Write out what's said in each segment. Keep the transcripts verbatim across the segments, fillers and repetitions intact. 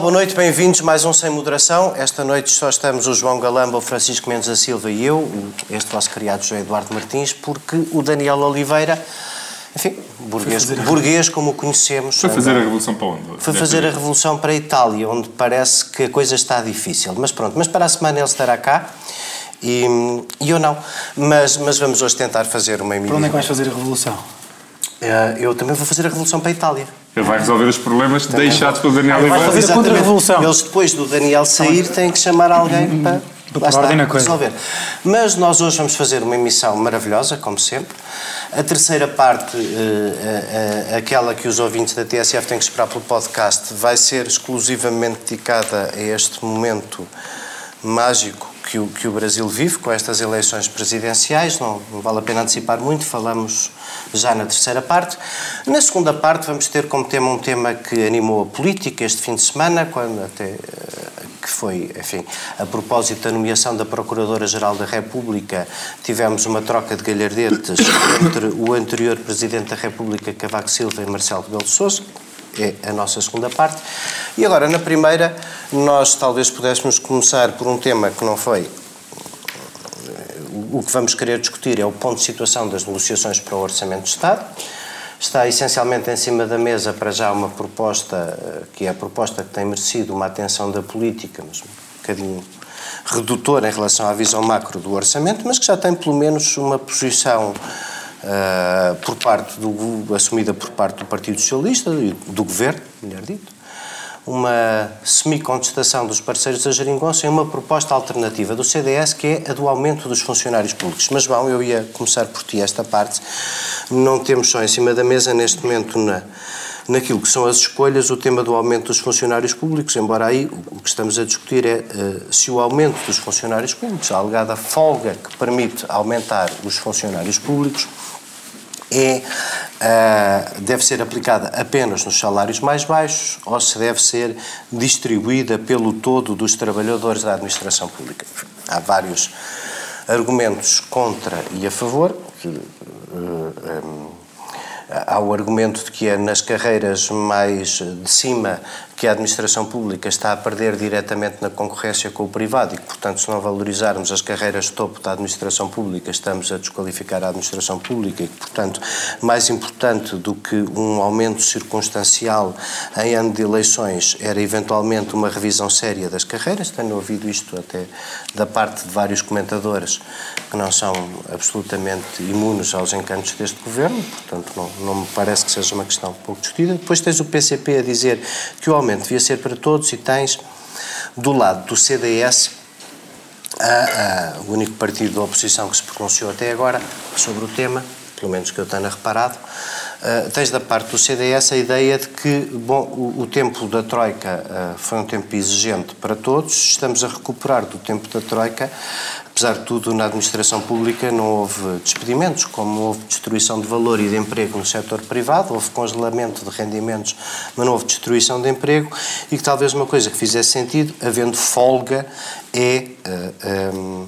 boa noite, bem-vindos mais um Sem Moderação. Esta noite só estamos o João Galamba, o Francisco Mendes da Silva e eu, este vosso criado João Eduardo Martins, porque o Daniel Oliveira, enfim, burguês, burguês como o conhecemos... Foi fazer a Revolução para onde? Foi fazer a Revolução para a Itália, onde parece que a coisa está difícil. Mas pronto, mas para a semana ele estará cá. E, e eu não, mas, mas vamos hoje tentar fazer uma... Para onde é que vais fazer a revolução? Uh, eu também vou fazer a revolução para a Itália. Ele vai resolver os problemas deixados pelo Daniel Oliveira. Vai fazer a contra-revolução. Eles depois do Daniel sair têm que chamar alguém para, para está, resolver. Mas nós hoje vamos fazer uma emissão maravilhosa, como sempre. A terceira parte, uh, uh, uh, aquela que os ouvintes da T S F têm que esperar pelo podcast, vai ser exclusivamente dedicada a este momento mágico Que o, que o Brasil vive com estas eleições presidenciais. Não, não vale a pena antecipar muito, falamos já na terceira parte. Na segunda parte vamos ter como tema um tema que animou a política este fim de semana, quando até, que foi, enfim, a propósito da nomeação da Procuradora-Geral da República, tivemos uma troca de galhardetes entre o anterior Presidente da República, Cavaco Silva, e Marcelo Rebelo de Sousa. É a nossa segunda parte. E agora, na primeira, nós talvez pudéssemos começar por um tema que não foi... O que vamos querer discutir é o ponto de situação das negociações para o Orçamento de Estado. Está essencialmente em cima da mesa para já uma proposta, que é a proposta que tem merecido uma atenção da política, mas um bocadinho redutora em relação à visão macro do Orçamento, mas que já tem pelo menos uma posição... Uh, por parte do, assumida por parte do Partido Socialista, do, do Governo, melhor dito, uma semi-contestação dos parceiros da Geringonça e uma proposta alternativa do C D S, que é a do aumento dos funcionários públicos. Mas, bom, eu ia começar por ti esta parte. Não temos só em cima da mesa, neste momento, na, naquilo que são as escolhas, o tema do aumento dos funcionários públicos, embora aí o, o que estamos a discutir é uh, se o aumento dos funcionários públicos, a alegada folga que permite aumentar os funcionários públicos, é, uh, deve ser aplicada apenas nos salários mais baixos ou se deve ser distribuída pelo todo dos trabalhadores da administração pública. Há vários argumentos contra e a favor. Uh, um, Há o argumento de que é nas carreiras mais de cima que a administração pública está a perder diretamente na concorrência com o privado e que, portanto, se não valorizarmos as carreiras topo da administração pública, estamos a desqualificar a administração pública e que, portanto, mais importante do que um aumento circunstancial em ano de eleições era, eventualmente, uma revisão séria das carreiras. Tenho ouvido isto até da parte de vários comentadores que não são absolutamente imunes aos encantos deste governo, portanto, não Não me parece que seja uma questão pouco discutida. Depois tens o P C P a dizer que o aumento devia ser para todos e tens, do lado do C D S, a, a, o único partido da oposição que se pronunciou até agora sobre o tema, pelo menos que eu tenha reparado, uh, tens da parte do C D S a ideia de que, bom, o, o tempo da Troika uh, foi um tempo exigente para todos, estamos a recuperar do tempo da Troika. Apesar de tudo, na administração pública não houve despedimentos, como houve destruição de valor e de emprego no setor privado, houve congelamento de rendimentos, mas não houve destruição de emprego, e que talvez uma coisa que fizesse sentido, havendo folga, é... Uh, um,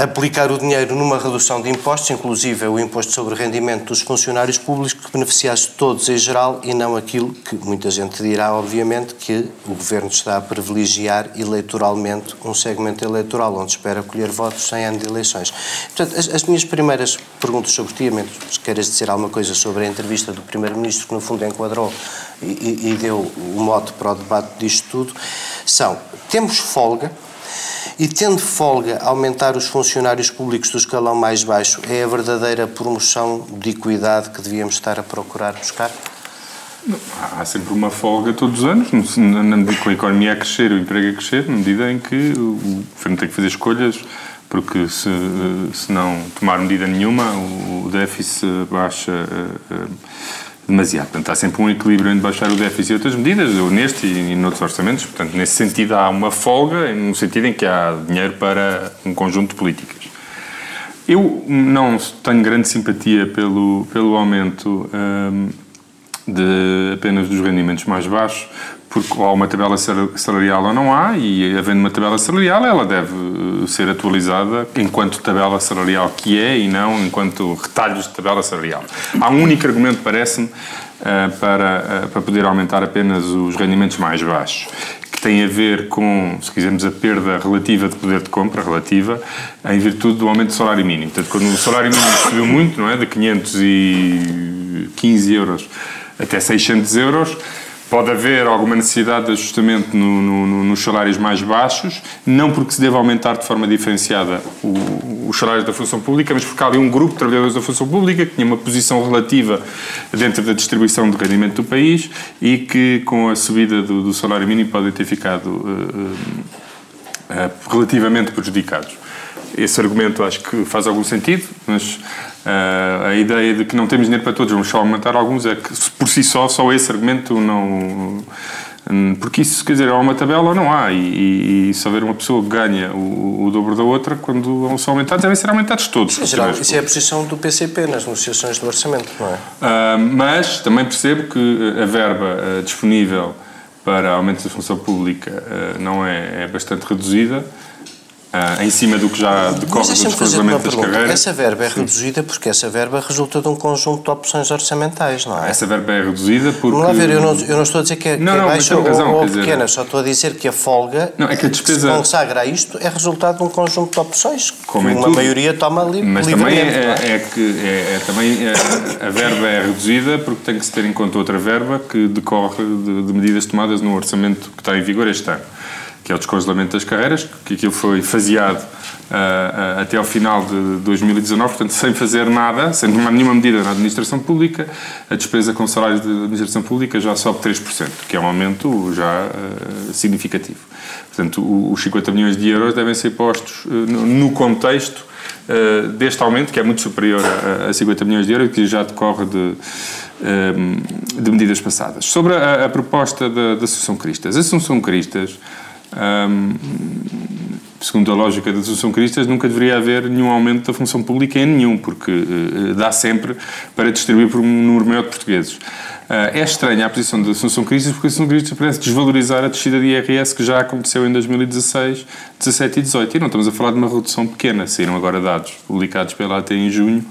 aplicar o dinheiro numa redução de impostos, inclusive o imposto sobre o rendimento dos funcionários públicos, que beneficiasse todos em geral e não aquilo que muita gente dirá, obviamente, que o Governo está a privilegiar eleitoralmente um segmento eleitoral onde espera colher votos em ano de eleições. Portanto, as, as minhas primeiras perguntas sobre ti, se queres dizer alguma coisa sobre a entrevista do Primeiro-Ministro, que no fundo enquadrou e, e deu o mote para o debate disto tudo, são: temos folga? E tendo folga, aumentar os funcionários públicos do escalão mais baixo é a verdadeira promoção de equidade que devíamos estar a procurar buscar? Há sempre uma folga todos os anos, na medida que a economia a crescer, o emprego a crescer, na medida em que o governo tem que fazer escolhas, porque se, se não tomar medida nenhuma, o déficit baixa demasiado. Portanto, há sempre um equilíbrio entre baixar o déficit e outras medidas, neste e noutros orçamentos. Portanto, nesse sentido há uma folga, no sentido em que há dinheiro para um conjunto de políticas. Eu não tenho grande simpatia pelo, pelo aumento um, de apenas dos rendimentos mais baixos, porque há uma tabela salarial ou não há, e havendo uma tabela salarial ela deve ser atualizada enquanto tabela salarial que é e não enquanto retalhos de tabela salarial. Há um único argumento, parece-me, para, para poder aumentar apenas os rendimentos mais baixos, que tem a ver com, se quisermos, a perda relativa de poder de compra, relativa, em virtude do aumento do salário mínimo. Portanto, quando o salário mínimo subiu muito, não é, de quinhentos e quinze euros até seiscentos euros, pode haver alguma necessidade de ajustamento no, no, nos salários mais baixos, não porque se deva aumentar de forma diferenciada o, os salários da função pública, mas porque há ali um grupo de trabalhadores da função pública que tinha uma posição relativa dentro da distribuição de rendimento do país e que, com a subida do, do salário mínimo, podem ter ficado uh, uh, relativamente prejudicados. Esse argumento acho que faz algum sentido, mas... Uh, a ideia de que não temos dinheiro para todos, vamos só aumentar alguns, é que por si só, só esse argumento não... Porque isso, quer dizer, há uma tabela ou não há, e, e, e se houver uma pessoa que ganha o, o dobro da outra, quando são aumentados, devem ser aumentados todos. Sim, geral, isso é a posição do P C P nas negociações do orçamento, não é? Uh, mas também percebo que a verba uh, disponível para aumento da função pública uh, não é, é bastante reduzida, Ah, em cima do que já decorre do descongelamento das carreiras. Essa verba é reduzida porque essa verba resulta de um conjunto de opções orçamentais, não é? Essa verba é reduzida porque... Não, eu não, eu não estou a dizer que é, não, que é não, baixa ou, razão, ou pequena, dizer... só estou a dizer que a folga não, é que, a despesa... que se consagra a isto é resultado de um conjunto de opções que Como uma tudo. maioria toma li- Mas livremente. Mas também, é, é que, é, é, também é, a verba é reduzida porque tem que se ter em conta outra verba que decorre de, de medidas tomadas no orçamento que está em vigor este ano, que é o descongelamento das carreiras, que aquilo foi faseado uh, uh, até ao final de dois mil e dezanove, portanto, sem fazer nada, sem tomar nenhuma medida na administração pública, a despesa com salários da administração pública já sobe três por cento, que é um aumento já uh, significativo. Portanto, o, os cinquenta milhões de euros devem ser postos uh, no, no contexto uh, deste aumento, que é muito superior a, a cinquenta milhões de euros, que já decorre de... Um, de medidas passadas. Sobre a, a proposta da, da Assunção Cristas. A Assunção Cristas, um, segundo a lógica da Assunção Cristas, nunca deveria haver nenhum aumento da função pública em nenhum, porque uh, dá sempre para distribuir por um número maior de portugueses. Uh, é estranha a posição da Assunção Cristas, porque a Assunção Cristas parece desvalorizar a descida de I R S que já aconteceu em dois mil e dezasseis, dezassete e dezoito. E não estamos a falar de uma redução pequena. Saíram agora dados publicados pela A T em junho.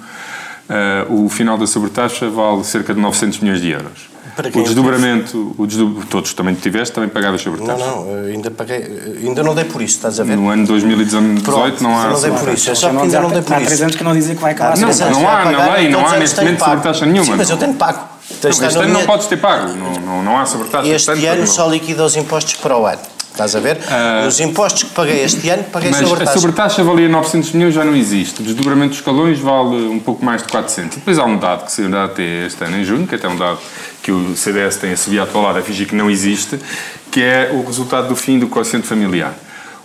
Uh, o final da sobretaxa vale cerca de novecentos milhões de euros. Para quem o desdobramento, o desdob... todos também tiveste, também pagavas sobretaxas. Não, não, ainda paguei, ainda não dei por isso, estás a ver? No ano dois mil e dezoito Pronto, não há... não dei por isso, é só que ainda não dei por isso. Há três anos que não dizem que vai acabar. Não, não, não há na lei, não há neste momento sobretaxa nenhuma. Sim, mas eu tenho pago. Não, este ano não podes ter pago, não, não, não há sobretaxa. Este ano só liquida os impostos para o ano. Estás a ver? Uh, Os impostos que paguei este ano, paguei mas sobretaxa. Mas a sobretaxa valia novecentos milhões, já não existe. O desdobramento dos escalões vale um pouco mais de quatrocentos. E depois há um dado que saiu da A T este ano, em junho, que é até um dado que o C D S tem assobiado para o lado a fingir que não existe, que é o resultado do fim do quociente familiar.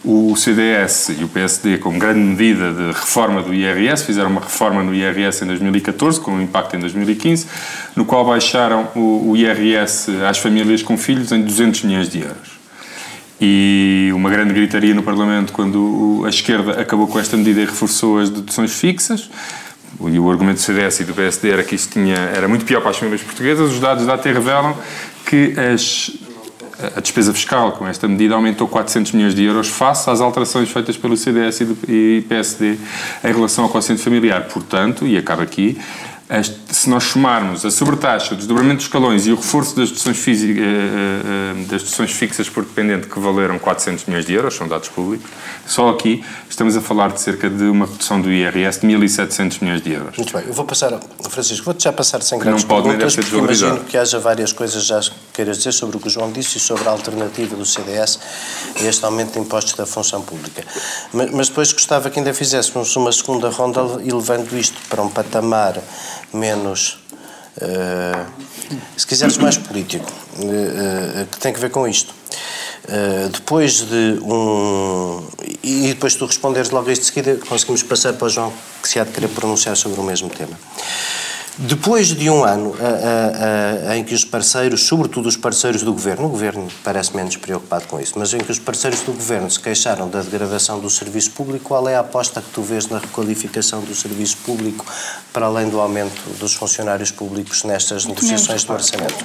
O C D S e o P S D, com grande medida de reforma do I R S, fizeram uma reforma no I R S em dois mil e catorze, com um impacto em dois mil e quinze, no qual baixaram o, o I R S às famílias com filhos em duzentos milhões de euros. E uma grande gritaria no Parlamento quando a esquerda acabou com esta medida e reforçou as deduções fixas, e o argumento do C D S e do P S D era que isso tinha, era muito pior para as famílias portuguesas. Os dados da A T revelam que as, a despesa fiscal com esta medida aumentou quatrocentos milhões de euros face às alterações feitas pelo C D S e, do, e P S D em relação ao quociente familiar. Portanto, e acaba aqui, as, se nós somarmos a sobretaxa, o desdobramento dos escalões e o reforço das deduções, física, das deduções fixas por dependente, que valeram quatrocentos milhões de euros, são dados públicos, só aqui estamos a falar de cerca de uma redução do I R S de mil e setecentos milhões de euros. Muito bem, eu vou passar, Francisco, vou-te já passar sem grandes perguntas, porque imagino que haja várias coisas já que queiras dizer sobre o que o João disse e sobre a alternativa do C D S a este aumento de impostos da função pública. Mas, mas depois gostava que ainda fizéssemos uma segunda ronda, elevando isto para um patamar menos, uh, se quiseres, mais político, uh, uh, que tem que ver com isto. Uh, depois de um... E depois tu responderes logo isto de seguida, conseguimos passar para o João, que se há de querer pronunciar sobre o mesmo tema. Depois de um ano a, a, a, em que os parceiros, sobretudo os parceiros do Governo, o Governo parece menos preocupado com isso, mas em que os parceiros do Governo se queixaram da degradação do serviço público, qual é a aposta que tu vês na requalificação do serviço público para além do aumento dos funcionários públicos nestas negociações do orçamento?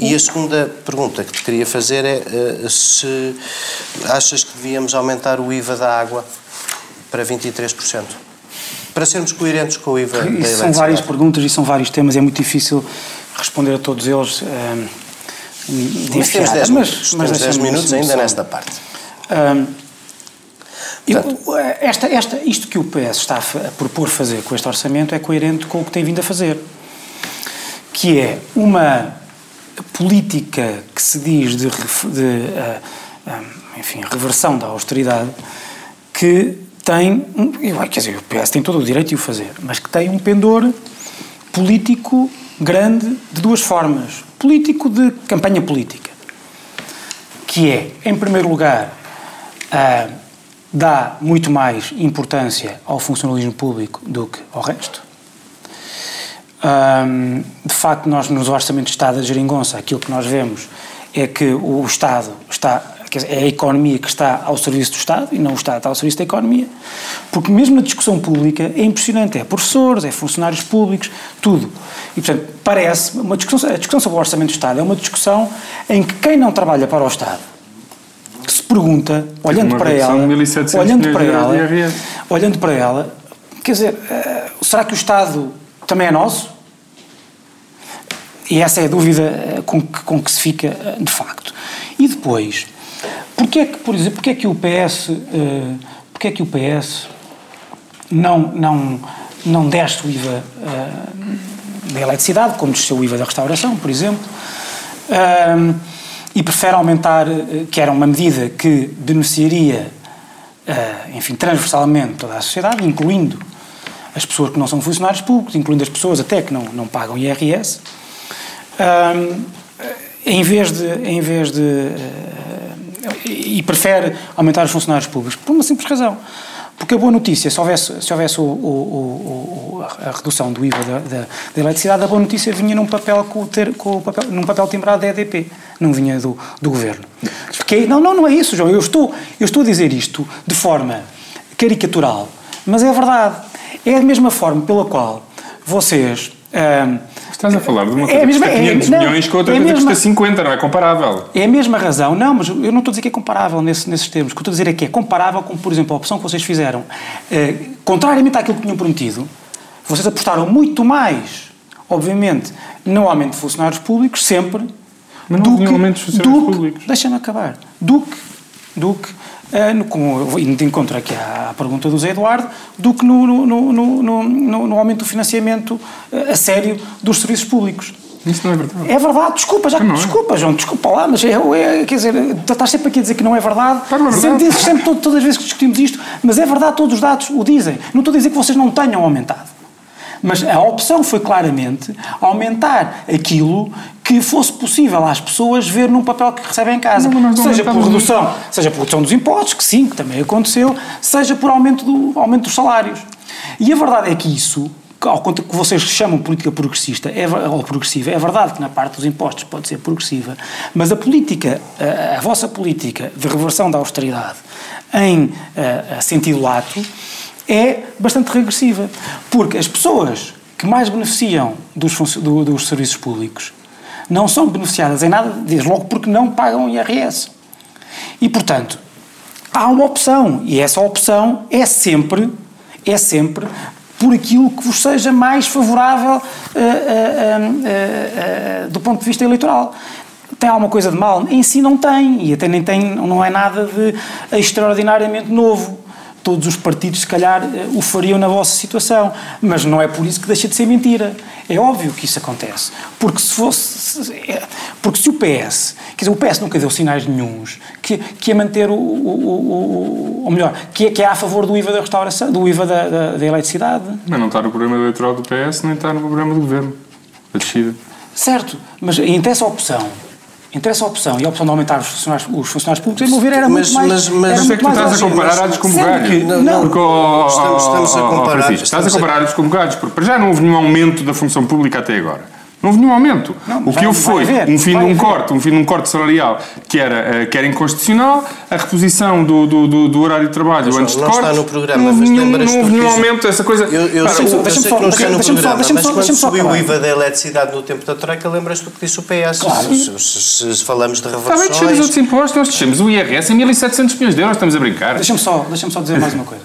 E a segunda pergunta que te queria fazer é se achas que devíamos aumentar o I V A da água para vinte e três por cento? Para sermos coerentes com o I V A. Isso são várias perguntas e são vários temas, é muito difícil responder a todos eles. Um, mas temos dez minutos, mas, mas dez minutos ainda nesta parte. Um, eu, esta, esta, isto que o P S está a propor fazer com este orçamento é coerente com o que tem vindo a fazer, que é uma política que se diz de, de uh, um, enfim, reversão da austeridade, que tem, quer dizer, o P S tem todo o direito de o fazer, mas que tem um pendor político grande de duas formas. Político de campanha política, que é, em primeiro lugar, ah, dá muito mais importância ao funcionalismo público do que ao resto. Ah, de facto, nós nos orçamentos de Estado da Geringonça, aquilo que nós vemos é que o Estado está... é a economia que está ao serviço do Estado e não o Estado está ao serviço da economia, porque mesmo na discussão pública é impressionante, é professores, é funcionários públicos, tudo. E, portanto, parece, uma discussão, a discussão sobre o orçamento do Estado é uma discussão em que quem não trabalha para o Estado, que se pergunta, olhando para ela, olhando para ela, olhando para ela, quer dizer, será que o Estado também é nosso? E essa é a dúvida com que, com que se fica, de facto. E depois... Porquê é que, por exemplo, porquê é que o P S, uh, porquê é que o P S não, não, não desce o I V A uh, da eletricidade, como desceu o I V A da restauração, por exemplo, uh, e prefere aumentar, uh, que era uma medida que beneficiaria, uh, enfim, transversalmente toda a sociedade, incluindo as pessoas que não são funcionários públicos, incluindo as pessoas até que não, não pagam I R S, uh, em vez de... Em vez de uh, e prefere aumentar os funcionários públicos, por uma simples razão. Porque a boa notícia, se houvesse, se houvesse o, o, o, a redução do I V A da, da, da eletricidade, a boa notícia vinha num papel, com ter, com papel, num papel timbrado da E D P, não vinha do, do Governo. Porque, não, não, não é isso, João, eu estou, eu estou a dizer isto de forma caricatural, mas é verdade. É a mesma forma pela qual vocês... Hum, Estás a falar de uma coisa é mesma, que custa quinhentos é, não, milhões com outra é coisa mesma, que custa cinquenta, não é comparável. É a mesma razão, não, mas eu não estou a dizer que é comparável nesse, nesses termos. O que eu estou a dizer é que é comparável com, por exemplo, a opção que vocês fizeram. Eh, contrariamente àquilo que tinham prometido, vocês apostaram muito mais, obviamente, no aumento de funcionários públicos, sempre, mas não do que... aumento de funcionários do públicos. Deixa-me acabar. Do que... Do que Uh, no, com, indo de encontro aqui à, à pergunta do Zé Eduardo, do que no, no, no, no, no, no aumento do financiamento uh, a sério dos serviços públicos. Isso não é verdade. É verdade, desculpa, já, desculpa, João, desculpa lá, mas é, é, quer dizer, estás sempre aqui a dizer que não é verdade, não é verdade. Sempre, sempre, todas, todas as vezes que discutimos isto, mas é verdade, todos os dados o dizem. Não estou a dizer que vocês não tenham aumentado. Mas a opção foi claramente aumentar aquilo que fosse possível às pessoas ver num papel que recebem em casa. Não, seja, por redução, muito... seja por redução dos impostos, que sim, que também aconteceu, seja por aumento, do, aumento dos salários. E a verdade é que isso, ao contra que vocês chamam política progressista é, ou progressiva, é verdade que na parte dos impostos pode ser progressiva, mas a política, a, a vossa política de reversão da austeridade em a, a sentido lato, é bastante regressiva, porque as pessoas que mais beneficiam dos, func... do, dos serviços públicos não são beneficiadas em nada, desde logo porque não pagam I R S. E, portanto, há uma opção, e essa opção é sempre, é sempre por aquilo que vos seja mais favorável uh, uh, uh, uh, uh, do ponto de vista eleitoral. Tem alguma coisa de mal? Em si não tem, e até nem tem, não é nada de extraordinariamente novo. Todos os partidos, se calhar, o fariam na vossa situação, mas não é por isso que deixa de ser mentira. É óbvio que isso acontece, porque se fosse, porque se o P S, quer dizer, o P S nunca deu sinais nenhuns que, que é manter o, o, o, o, ou melhor, que é, que é a favor do I V A da restauração, do I V A da, da, da eletricidade. Mas não está no programa eleitoral do P S, nem está no programa do Governo, a descida. Certo, mas entre essa opção Entre essa opção e a opção de aumentar os funcionários, os funcionários públicos, a meu ver, era mas, muito mais... Mas, mas, mas é que tu estás a comparar a descomungados. Não, não. Porque, oh, estamos, estamos a comparar... Oh, estás a comparar a descomungados, porque para já não houve nenhum aumento da função pública até agora. Não houve nenhum aumento. Não, o que houve foi ver, um fim de um corte, um fim de um corte salarial que era, que era inconstitucional, a reposição do, do, do, do horário de trabalho mas antes não, de corte. Não está no programa, não, mas lembras-te... Não houve nenhum aumento, essa coisa... Eu, eu, claro, eu deixa-me falar, deixa-me falar, deixa-me falar. Quando subiu o I V A da eletricidade no tempo da Troika, lembras-te do que disse o P S? Claro. Se, se, se falamos de revoluções... Também deixamos outros impostos, nós deixamos o I R S em mil e setecentos milhões de euros, estamos a brincar. Deixa-me só, deixa-me só dizer mais uma coisa.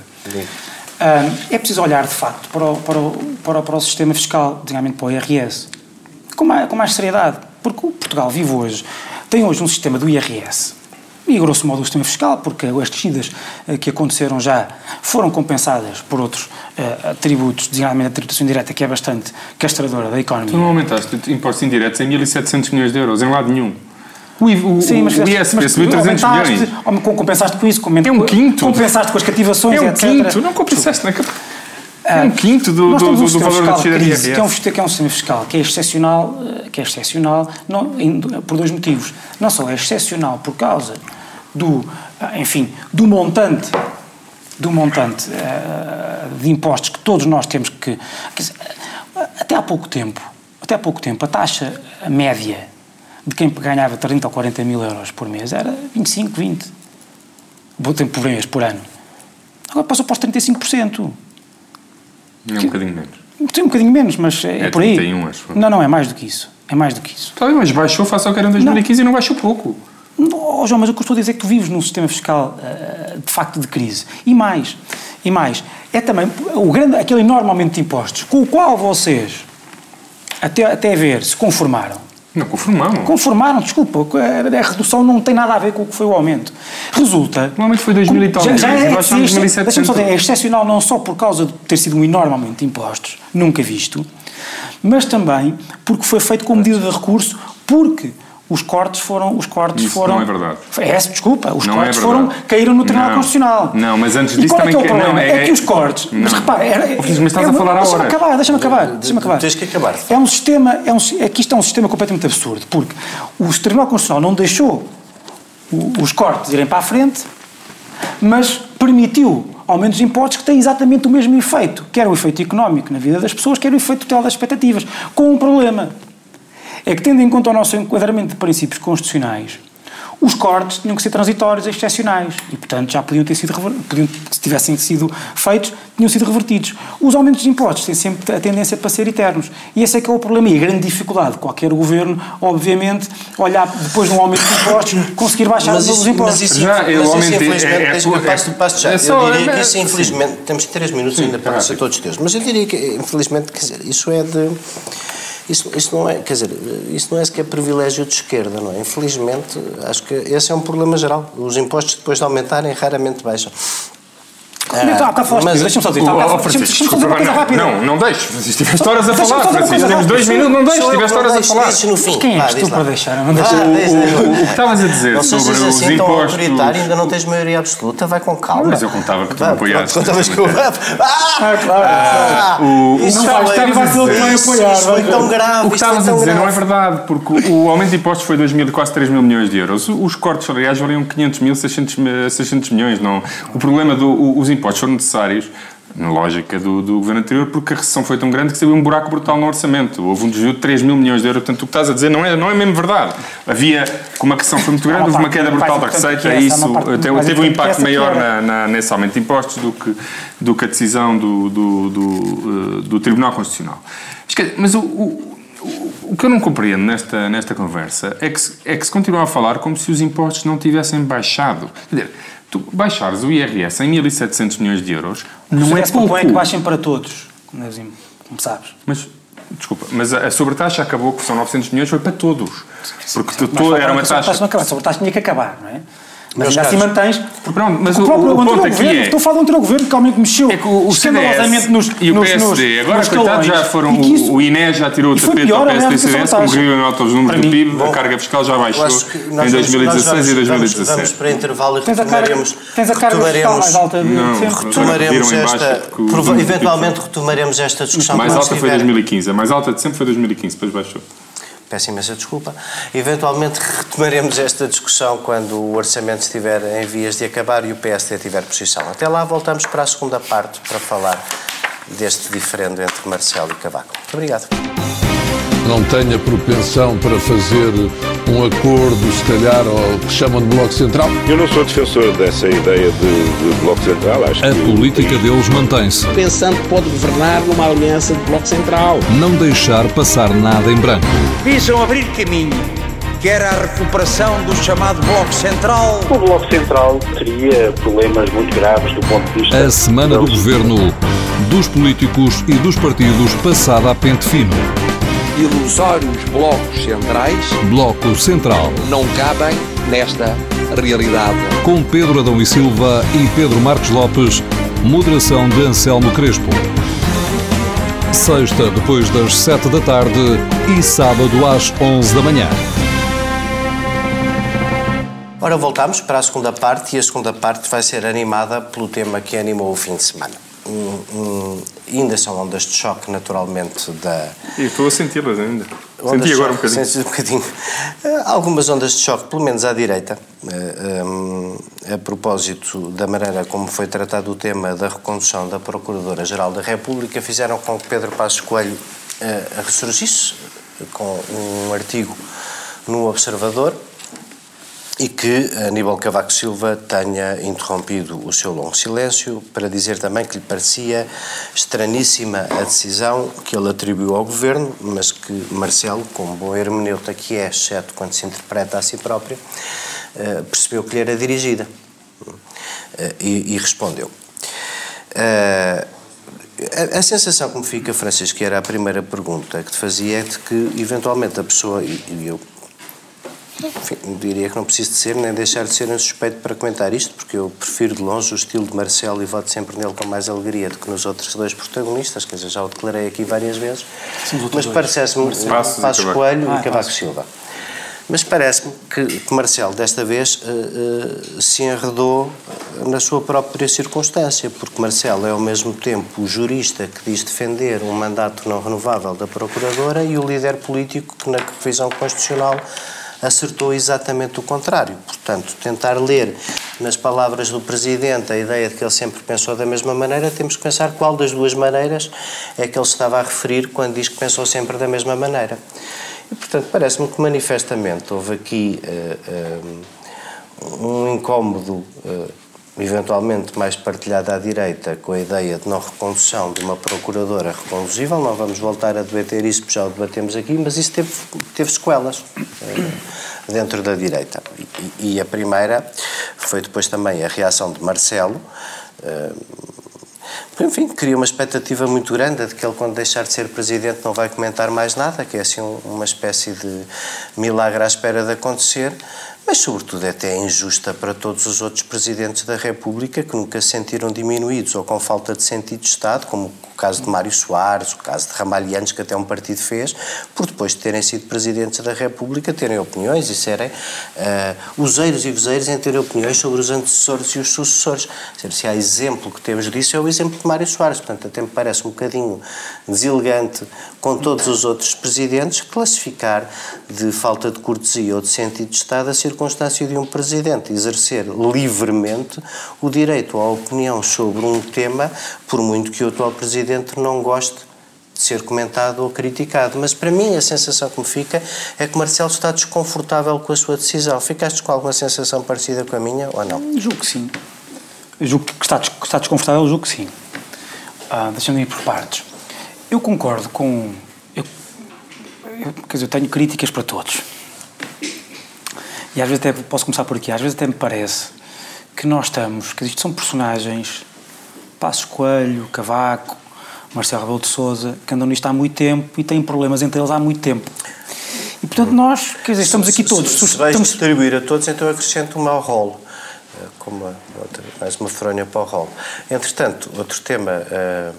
É preciso olhar, de facto, para o sistema fiscal, designadamente para o I R S, Com mais, com mais seriedade, porque o Portugal vive hoje, tem hoje um sistema do I R S, e grosso modo o sistema fiscal, porque as descidas eh, que aconteceram já foram compensadas por outros eh, tributos, designadamente a tributação indireta, que é bastante castradora da economia. Tu não aumentaste impostos indiretos em mil e setecentos milhões de euros, em lado nenhum. O, o, Sim, mas, o I S P subiu trezentos milhões. Compensaste com isso, compensaste, é um quinto. Compensaste com as cativações, etcétera. É um etcétera. Quinto, não compensaste na cativação. É um quinto do, nós temos um do, do valor da crise, que é um, que é um sistema fiscal que é excepcional, que é excepcional não, em, por dois motivos. Não só é excepcional por causa do, enfim, do montante, do montante uh, de impostos que todos nós temos que, que... Até há pouco tempo, até há pouco tempo, a taxa média de quem ganhava trinta ou quarenta mil euros por mês era vinte e cinco, vinte. Bom tempo por mês, por ano. Agora passou para os trinta e cinco por cento. É um que, bocadinho menos. Tem um bocadinho menos, mas é, é por aí. trinta e um, acho. Não, não, é mais do que isso. É mais do que isso. Tá, mas baixou, faça o que era em dois mil e quinze não. E não baixou pouco. Oh, João, mas o que eu estou a dizer é que tu vives num sistema fiscal uh, de facto de crise. E mais, e mais, é também o grande, aquele enorme aumento de impostos com o qual vocês, até, até ver, se conformaram. Não conformaram. Conformaram, desculpa, a, a redução não tem nada a ver com o que foi o aumento. Resulta... O aumento foi dois mil e tal. Já, já é, é, deixa-me só dizer, é excepcional não só por causa de ter sido um enorme aumento de impostos, nunca visto, mas também porque foi feito com medida de recurso, porque os cortes foram... Os cortes Isso foram, não é verdade. É, desculpa, os não cortes é foram, caíram no Tribunal não, Constitucional. Não, mas antes disso também... É que, é, não, é, é que os cortes... Não. Mas repara... É, é, mas estás é, a falar à hora. Acabar, deixa-me acabar, deixa-me acabar. Tens que acabar. É um sistema... É um, aqui está um sistema completamente absurdo, porque o Tribunal Constitucional não deixou os cortes irem para a frente, mas permitiu aumentos de impostos que têm exatamente o mesmo efeito, que era o efeito económico na vida das pessoas, que era o efeito total das expectativas, com um problema. É que, tendo em conta o nosso enquadramento de princípios constitucionais, os cortes tinham que ser transitórios e excepcionais e, portanto, já podiam ter sido podiam, se tivessem sido feitos, tinham sido revertidos. Os aumentos de impostos têm sempre a tendência para ser eternos. E esse é que é o problema e a grande dificuldade de qualquer governo, obviamente, olhar depois de um aumento de impostos, conseguir baixar os impostos. Mas isso, já, mas isso infelizmente, é, é, é, passo, passo já. É só, eu diria é, que isso, infelizmente, sim. Temos três minutos sim, ainda para ser todos teus, mas eu diria que, infelizmente, quer dizer, isso é de... Isso, isso, não é, quer dizer, isso não é sequer privilégio de esquerda, não é? Infelizmente, acho que esse é um problema geral. Os impostos, depois de aumentarem, raramente baixam. Mas deixa-me só dizer, não, não deixo, tiveste horas a falar, Francisco, temos dois minutos, não deixo, tiveste horas a falar. Quem é que tu para deixar? Não deixa. O que estavas a dizer sobre os impostos... Ainda não tens maioria absoluta, vai com calma. Mas eu contava que tu apoiaste. Contavas que eu... Ah, claro. Isso foi tão grave. O que estavas a dizer não é verdade, porque o aumento de impostos foi dois mil, quase três mil milhões de euros. Os cortes salariais valiam quinhentos mil, seiscentos milhões, não... O problema dos impostos foram necessários, na lógica do, do governo anterior, porque a recessão foi tão grande que saiu um buraco brutal no orçamento. Houve um desvio de três mil milhões de euros. Portanto, o que estás a dizer não é, não é mesmo verdade. Havia, como a recessão foi muito grande, houve uma queda brutal da receita e isso teve um impacto maior na, na, nesse aumento de impostos do que, do que a decisão do, do, do, do Tribunal Constitucional. Mas o, o, o que eu não compreendo nesta, nesta conversa é que, é que se continua a falar como se os impostos não tivessem baixado. Quer dizer, tu baixares o I R S em mil e setecentos milhões de euros não é pouco. É que baixem para todos, como sabes. Mas, desculpa, mas a, a sobretaxa acabou, que são novecentos milhões, foi para todos. Porque tu, tu era uma taxa... Não a sobretaxa tinha que acabar, não é? Mas ainda assim mantens... Porque, não, mas o, o, o, o ponto governo, aqui é... Estou a falar de um teu governo que realmente mexeu é que o, o C D S nos, e o P S D, nos, agora coitados já foram... Isso, o I N E já tirou o tapete ao P S D e C D S, corrigiu em alta os números do P I B, bom, a carga fiscal já baixou em dois mil e dezasseis e dois mil e dezassete. Vamos para intervalo e retomaremos... Tens a carga fiscal mais alta de esta... Eventualmente retomaremos esta discussão. Mais alta foi dois mil e quinze, a mais alta de sempre foi dois mil e quinze, depois baixou. peço imensa desculpa. Eventualmente retomaremos esta discussão quando o orçamento estiver em vias de acabar e o P S D tiver posição. Até lá, voltamos para a segunda parte para falar deste diferendo entre Marcelo e Cavaco. Muito obrigado. Não tenho a propensão para fazer um acordo, se calhar, ao que chamam de Bloco Central. Eu não sou defensor dessa ideia de, de Bloco Central, acho a que... A política deles mantém-se. Pensando que pode governar numa aliança de Bloco Central. Não deixar passar nada em branco. Visam abrir caminho, que era a recuperação do chamado Bloco Central. O Bloco Central teria problemas muito graves do ponto de vista... A semana do governo, dos políticos e dos partidos passada a pente fino. Ilusórios blocos centrais. Bloco Central. Não cabem nesta realidade. Com Pedro Adão e Silva e Pedro Marques Lopes, moderação de Anselmo Crespo. Sexta, depois das sete da tarde e sábado às onze da manhã. Ora, voltamos para a segunda parte e a segunda parte vai ser animada pelo tema que animou o fim de semana. Hum, hum, ainda são ondas de choque, naturalmente, da... E estou a senti-las ainda. Senti agora um bocadinho. Senti um bocadinho. Uh, algumas ondas de choque, pelo menos à direita, uh, um, a propósito da maneira como foi tratado o tema da recondução da Procuradora-Geral da República, fizeram com que Pedro Passos Coelho uh, ressurgisse com um artigo no Observador e que Aníbal Cavaco Silva tenha interrompido o seu longo silêncio para dizer também que lhe parecia estraníssima a decisão que ele atribuiu ao Governo, mas que Marcelo, como bom hermeneuta que é, exceto quando se interpreta a si próprio, percebeu que lhe era dirigida e, e respondeu. A, a sensação que me fica, Francisco, que era a primeira pergunta que te fazia, é de que eventualmente a pessoa, e, e eu Enfim, diria que não preciso de ser, nem deixar de ser um suspeito para comentar isto, porque eu prefiro de longe o estilo de Marcelo e voto sempre nele com mais alegria do que nos outros dois protagonistas, quer dizer, já o declarei aqui várias vezes, mas parece-me Passos Coelho e Cavaco Silva. Mas parece-me que, que Marcelo, desta vez, uh, uh, se enredou na sua própria circunstância, porque Marcelo é, ao mesmo tempo, o jurista que diz defender um mandato não renovável da Procuradora e o líder político que, na revisão constitucional, acertou exatamente o contrário. Portanto, tentar ler nas palavras do Presidente a ideia de que ele sempre pensou da mesma maneira, temos que pensar qual das duas maneiras é que ele estava a referir quando diz que pensou sempre da mesma maneira. E, portanto, parece-me que manifestamente houve aqui uh, um, um incómodo, uh, eventualmente mais partilhado à direita, com a ideia de não recondução de uma procuradora reconduzível. Não vamos voltar a debater isso, porque já o debatemos aqui, mas isso teve, teve sequelas uh, dentro da direita. E, e a primeira foi depois também a reação de Marcelo. Uh, enfim, cria uma expectativa muito grande de que ele, quando deixar de ser presidente, não vai comentar mais nada, que é assim uma espécie de milagre à espera de acontecer. Mas, sobretudo, é até injusta para todos os outros presidentes da República que nunca se sentiram diminuídos ou com falta de sentido de Estado, como o caso de Mário Soares, o caso de Ramalhianos, que até um partido fez, por depois de terem sido presidentes da República, terem opiniões e serem uh, useiros e gozeiros em terem opiniões sobre os antecessores e os sucessores. Se há exemplo que temos disso, é o exemplo de Mário Soares. Portanto, até me parece um bocadinho deselegante com todos os outros presidentes classificar de falta de cortesia ou de sentido de Estado a ser circunstância de um presidente exercer livremente o direito à opinião sobre um tema, por muito que o atual presidente não goste de ser comentado ou criticado. Mas para mim a sensação que me fica é que Marcelo está desconfortável com a sua decisão. Ficaste com alguma sensação parecida com a minha ou não? Julgo que sim. Julgo que está, que está desconfortável, julgo que sim. Ah, deixando ir por partes. Eu concordo com... Eu, eu, quer dizer, eu tenho críticas para todos. E às vezes até, posso começar por aqui, às vezes até me parece que nós estamos, que isto são personagens, Passos Coelho, Cavaco, Marcelo Rebelo de Sousa, que andam nisto há muito tempo e têm problemas entre eles há muito tempo. E portanto nós, quer dizer, estamos aqui todos... Se, se vais estamos... distribuir a todos, então acrescento uma ao rolo, como outra, mais uma fronha para o rolo. Entretanto, outro tema... Uh...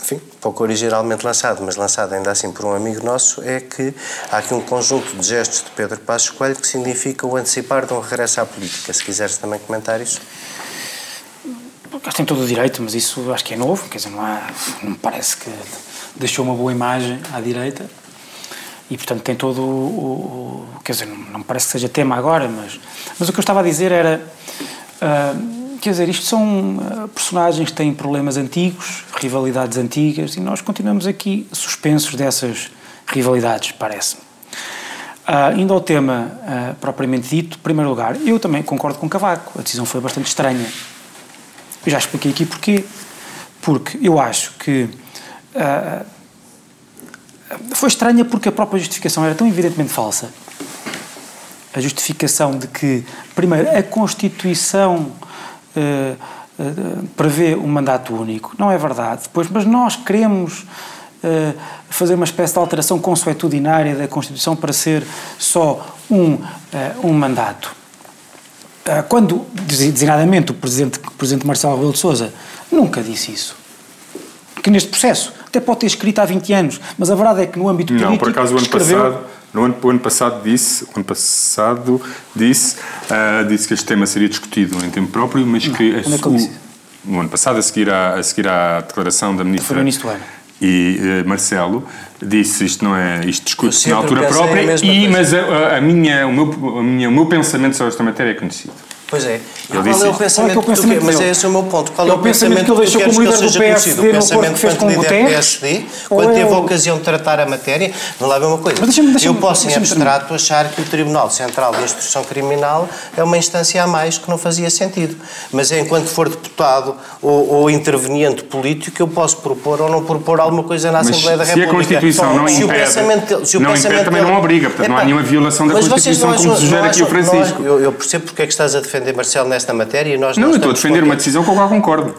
enfim, pouco originalmente lançado, mas lançado ainda assim por um amigo nosso, é que há aqui um conjunto de gestos de Pedro Passos Coelho que significa o antecipar de um regresso à política. Se quiseres também comentar isso. Acho que tem todo o direito, mas isso acho que é novo, quer dizer, não há... não me parece que deixou uma boa imagem à direita. e portanto tem todo o, o quer dizer, não, não me parece que seja tema agora, mas, mas o que eu estava a dizer era, uh, quer dizer, isto são uh, personagens que têm problemas antigos, rivalidades antigas, e nós continuamos aqui suspensos dessas rivalidades, parece-me. Uh, indo ao tema uh, propriamente dito, em primeiro lugar, eu também concordo com Cavaco, a decisão foi bastante estranha. Eu já expliquei aqui porquê, porque eu acho que uh, foi estranha porque a própria justificação era tão evidentemente falsa. A justificação de que, primeiro, a Constituição uh, uh, prevê um mandato único, não é verdade, depois, mas nós queremos uh, fazer uma espécie de alteração consuetudinária da Constituição para ser só um, uh, um mandato. Uh, quando, designadamente, o Presidente, o Presidente Marcelo Rebelo de Sousa nunca disse isso. Que neste processo até pode ter escrito há vinte anos, mas a verdade é que no âmbito político... Não, por acaso o ano passado, no ano, o ano passado disse, o ano passado disse, uh, disse que este tema seria discutido em tempo próprio, mas não, que... A su, que no ano passado, a seguir à, a seguir à declaração da Ministra... E uh, Marcelo disse isto não é, isto discute na altura própria, é e, mas a, a minha, o, meu, a minha, o meu pensamento sobre esta matéria é conhecido. Pois é. Qual é o pensamento que tu queres? Mas esse é o meu ponto. Qual é o pensamento que tu queres que seja conhecido? O pensamento que fez com o P S D, quando teve a ocasião de tratar a matéria, vamos lá ver uma coisa. Eu posso, em abstrato, achar que o Tribunal Central de Instrução Criminal é uma instância a mais que não fazia sentido. Mas enquanto for deputado ou, ou interveniente político, eu posso propor ou não propor alguma coisa na Assembleia da República. Se a Constituição não impede, não impede também não obriga. Portanto, não há nenhuma violação da Constituição, como sugere aqui o Francisco. Eu percebo porque é que estás a defender defender Marcelo nesta matéria e nós... Não, não eu estou a defender contentes. Uma decisão com a qual concordo.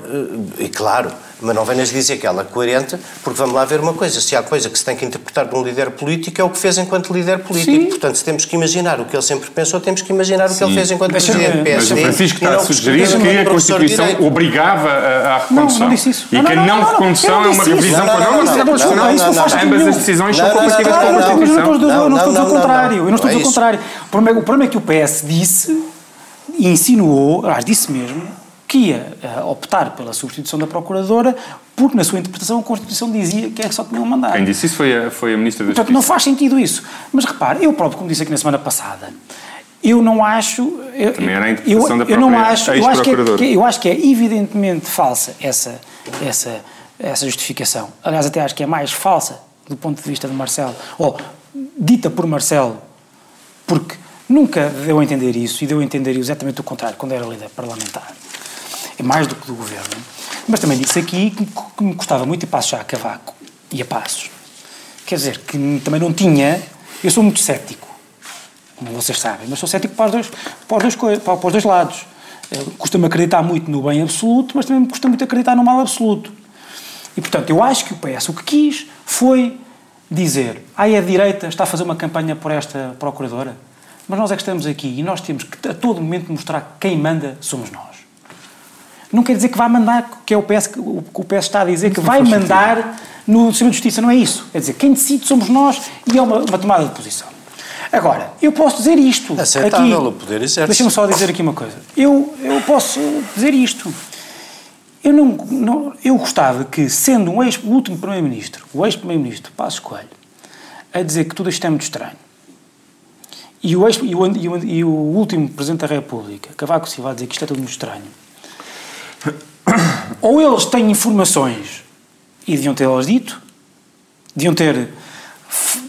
E claro, mas não venhas dizer que ela é coerente, porque vamos lá ver uma coisa, se há coisa que se tem que interpretar de um líder político é o que fez enquanto líder político. Sim. Portanto, se temos que imaginar o que ele sempre pensou, temos que imaginar Sim. o que ele fez enquanto mas, presidente do P S D. Mas o Francisco está a sugerir que a Constituição obrigava à recondução. Não, não disse isso. E não, não, que a não, não, não recondução é uma revisão... Não, não, não, não. Ambas as decisões são compatíveis com a Constituição. Eu não estou a dizer o contrário. Eu não estou a dizer o contrário. O problema é que o P S disse... E insinuou, aliás, disse mesmo, que ia uh, optar pela substituição da Procuradora, porque na sua interpretação a Constituição dizia que é que só tinha um mandato. Quem disse isso foi a, foi a Ministra da Justiça. Portanto, não faz sentido isso. Mas repare, eu próprio, como disse aqui na semana passada, eu não acho... Eu, Também era a interpretação eu, da eu não acho, eu acho, que é, que, eu acho que é evidentemente falsa essa, essa, essa justificação. Aliás, até acho que é mais falsa do ponto de vista de Marcelo, ou dita por Marcelo, porque... Nunca deu a entender isso, e deu a entender exatamente o contrário, quando era líder parlamentar. É mais do que do governo. Mas também disse aqui que, que me custava muito ir passo já a Cavaco e a Passos. Quer dizer, que também não tinha... Eu sou muito cético, como vocês sabem, mas sou cético para os dois, para os dois, para os dois lados. Custa-me acreditar muito no bem absoluto, mas também me custa muito acreditar no mal absoluto. E, portanto, eu acho que o P S o que quis foi dizer ai, a direita está a fazer uma campanha por esta procuradora. Mas nós é que estamos aqui e nós temos que a todo momento mostrar que quem manda somos nós. Não quer dizer que vai mandar, que é o P S, que o P S está a dizer que vai mandar no sistema de justiça, não é isso. Quer dizer, quem decide somos nós e é uma, uma tomada de posição. Agora, eu posso dizer isto. Aceitável, aqui, o poder exerce. Deixa-me só dizer aqui uma coisa. Eu, eu posso dizer isto. Eu, não, não, eu gostava que, sendo um ex, o último Primeiro-Ministro, o ex-Primeiro-Ministro Passos Coelho, a dizer que tudo isto é muito estranho, E o, ex, e, o, e, o, e o último Presidente da República, Cavaco Silva, a dizer que isto é tudo muito estranho. Ou eles têm informações, e deviam tê-las dito, deviam ter,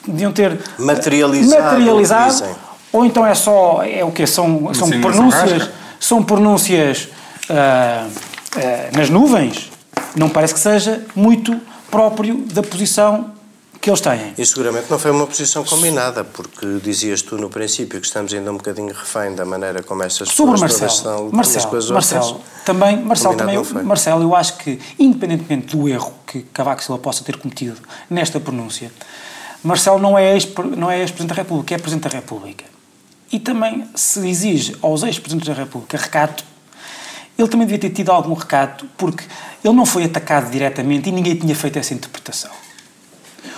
deviam ter materializado, materializado ou então é só, é o que são, são pronúncias, são pronúncias uh, uh, nas nuvens, não parece que seja muito próprio da posição que eles têm. E seguramente não foi uma posição combinada, porque dizias tu no princípio que estamos ainda um bocadinho refém da maneira como estas sobre pessoas estão... Marcelo, Marcelo, Marcelo, também, Marcelo, também Marcelo, eu acho que, independentemente do erro que Cavaco Silva possa ter cometido nesta pronúncia, Marcelo não é ex-Presidente é da República, é Presidente da República. E também se exige aos ex-Presidentes da República recato, ele também devia ter tido algum recato, porque ele não foi atacado diretamente e ninguém tinha feito essa interpretação.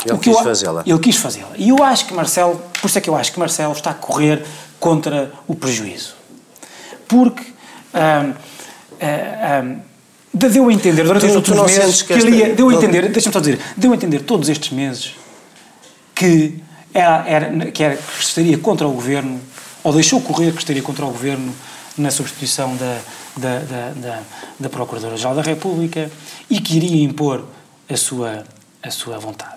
Ele quis fazê-la. Ele quis fazê-la. E eu acho que Marcelo, por isso é que eu acho que Marcelo está a correr contra o prejuízo. Porque hum, hum, deu a entender durante os últimos meses que ele ia, deu a entender, deixa-me só dizer, deu a entender todos estes meses que era, era, que, era, que estaria contra o governo, ou deixou correr que estaria contra o governo na substituição da, da, da, da, da Procuradora-Geral da República, e que iria impor a sua, a sua vontade.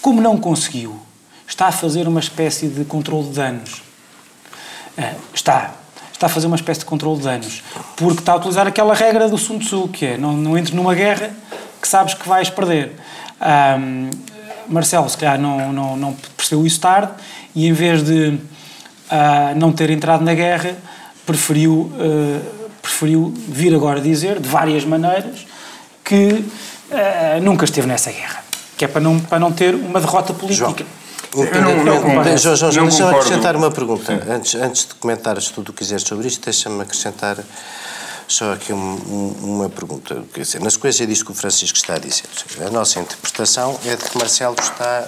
Como não conseguiu, está a fazer uma espécie de controle de danos. Uh, está. Está a fazer uma espécie de controle de danos. Porque está a utilizar aquela regra do Sun Tzu, que é, não, não entres numa guerra que sabes que vais perder. Um, Marcelo, se calhar, não, não, não percebeu isso tarde, e em vez de uh, não ter entrado na guerra, preferiu, uh, preferiu vir agora dizer, de várias maneiras, que uh, nunca esteve nessa guerra. Que é para não, para não ter uma derrota política. João. Pedro, não, não, não, não, Jorge, Jorge, deixa-me acrescentar uma pergunta. Antes, antes de comentares tudo o que quiseres sobre isto, deixa-me acrescentar só aqui um, um, uma pergunta. Quer dizer, na sequência disso que o Francisco está a dizer, a nossa interpretação é de que Marcelo está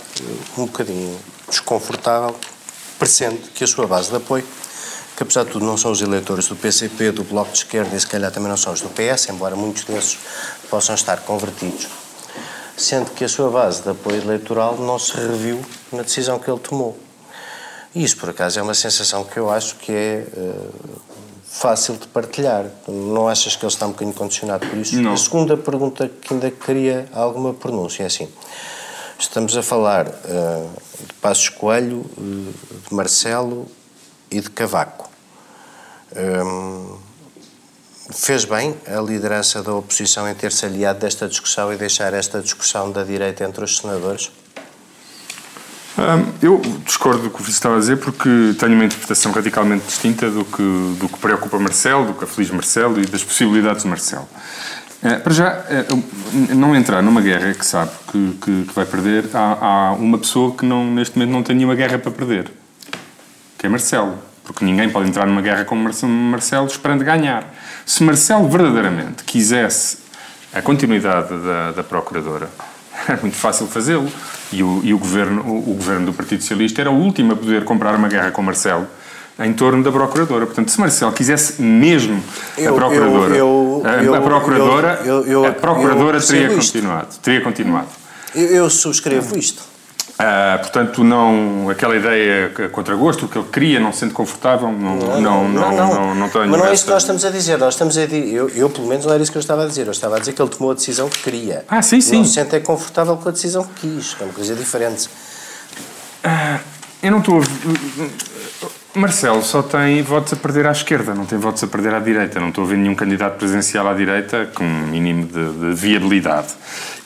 um bocadinho desconfortável, presente que a sua base de apoio, que apesar de tudo não são os eleitores do P C P, do Bloco de Esquerda e se calhar também não são os do P S, embora muitos desses possam estar convertidos, sendo que a sua base de apoio eleitoral não se reviu na decisão que ele tomou. E isso, por acaso, é uma sensação que eu acho que é uh, fácil de partilhar. Não achas que ele está um bocadinho condicionado por isso? Não. A segunda pergunta que ainda queria alguma pronúncia é assim. Estamos a falar uh, de Passos Coelho, uh, de Marcelo e de Cavaco. Um, Fez bem a liderança da oposição em ter-se aliado desta discussão e deixar esta discussão da direita entre os senadores? Hum, eu discordo do que o Francisco estava a dizer, porque tenho uma interpretação radicalmente distinta do que, do que preocupa Marcelo, do que aflige Marcelo e das possibilidades de Marcelo. Uh, para já, uh, não entrar numa guerra que sabe que, que, que vai perder, há, há uma pessoa que não, neste momento não tem nenhuma guerra para perder, que é Marcelo. Porque ninguém pode entrar numa guerra com Marcelo esperando ganhar. Se Marcelo verdadeiramente quisesse a continuidade da, da Procuradora, era muito fácil fazê-lo. E, o, e o, governo, o, o governo do Partido Socialista era o último a poder comprar uma guerra com Marcelo em torno da Procuradora. Portanto, se Marcelo quisesse mesmo eu, a Procuradora, eu, eu, eu, a, a Procuradora, eu, eu, eu, a procuradora teria continuado, teria continuado. Eu, eu subscrevo isto. Uh, portanto, não, aquela ideia contra gosto, o que ele queria, não sendo confortável, não, não, não, não, não, não, não tenho. Mas não é isso que nós estamos a dizer, nós estamos a dizer, eu, eu pelo menos não era isso que eu estava a dizer, eu estava a dizer que ele tomou a decisão que queria. Ah, sim, sim. Não se sente confortável com a decisão que quis, é uma coisa diferente. Uh, eu não estou a... Marcelo só tem votos a perder à esquerda, não tem votos a perder à direita, não estou a ver nenhum candidato presidencial à direita com um mínimo de, de viabilidade.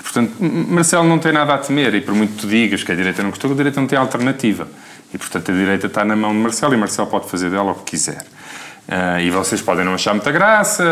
Portanto, Marcelo não tem nada a temer, e por muito que tu digas que a direita não gostou, a direita não tem alternativa. E, portanto, a direita está na mão de Marcelo, e Marcelo pode fazer dela o que quiser. Uh, e vocês podem não achar muita graça,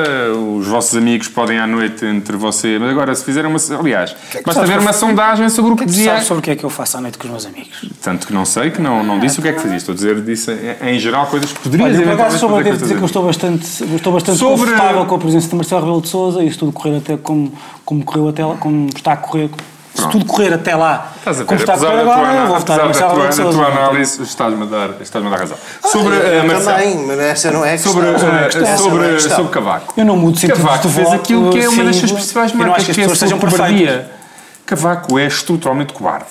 os vossos amigos podem à noite entre você... Mas agora, se fizerem uma... Aliás, que é que basta haver uma sondagem sobre o que, que, que dizia... Sabes sobre o que é que eu faço à noite com os meus amigos? Tanto que não sei, que não, não disse o que é que fazia. Estou a dizer, disse em geral coisas que poderiam... Olha, por acaso, sobre devo dizer que eu estou bastante, estou bastante sobre... confortável com a presença de Marcelo Rebelo de Sousa, e se tudo correr até como, como, correu até, como está a correr... Se tudo correr até lá, estás a como está a correr agora, eu vou votar no Marcelo Rebelo de Sousa. Apesar da tua análise, estás-me a dar, estás-me a dar razão. Ah, sobre uh, Marcelo... Também, mas essa não é a questão. Sobre, uh, sobre, é sobre Cavaco. Eu não mudo o sentido Cavaco de voto. Cavaco fez aquilo que é uma das suas principais marcas, que, que é a sua cobardia. Cavaco é estruturalmente cobarde.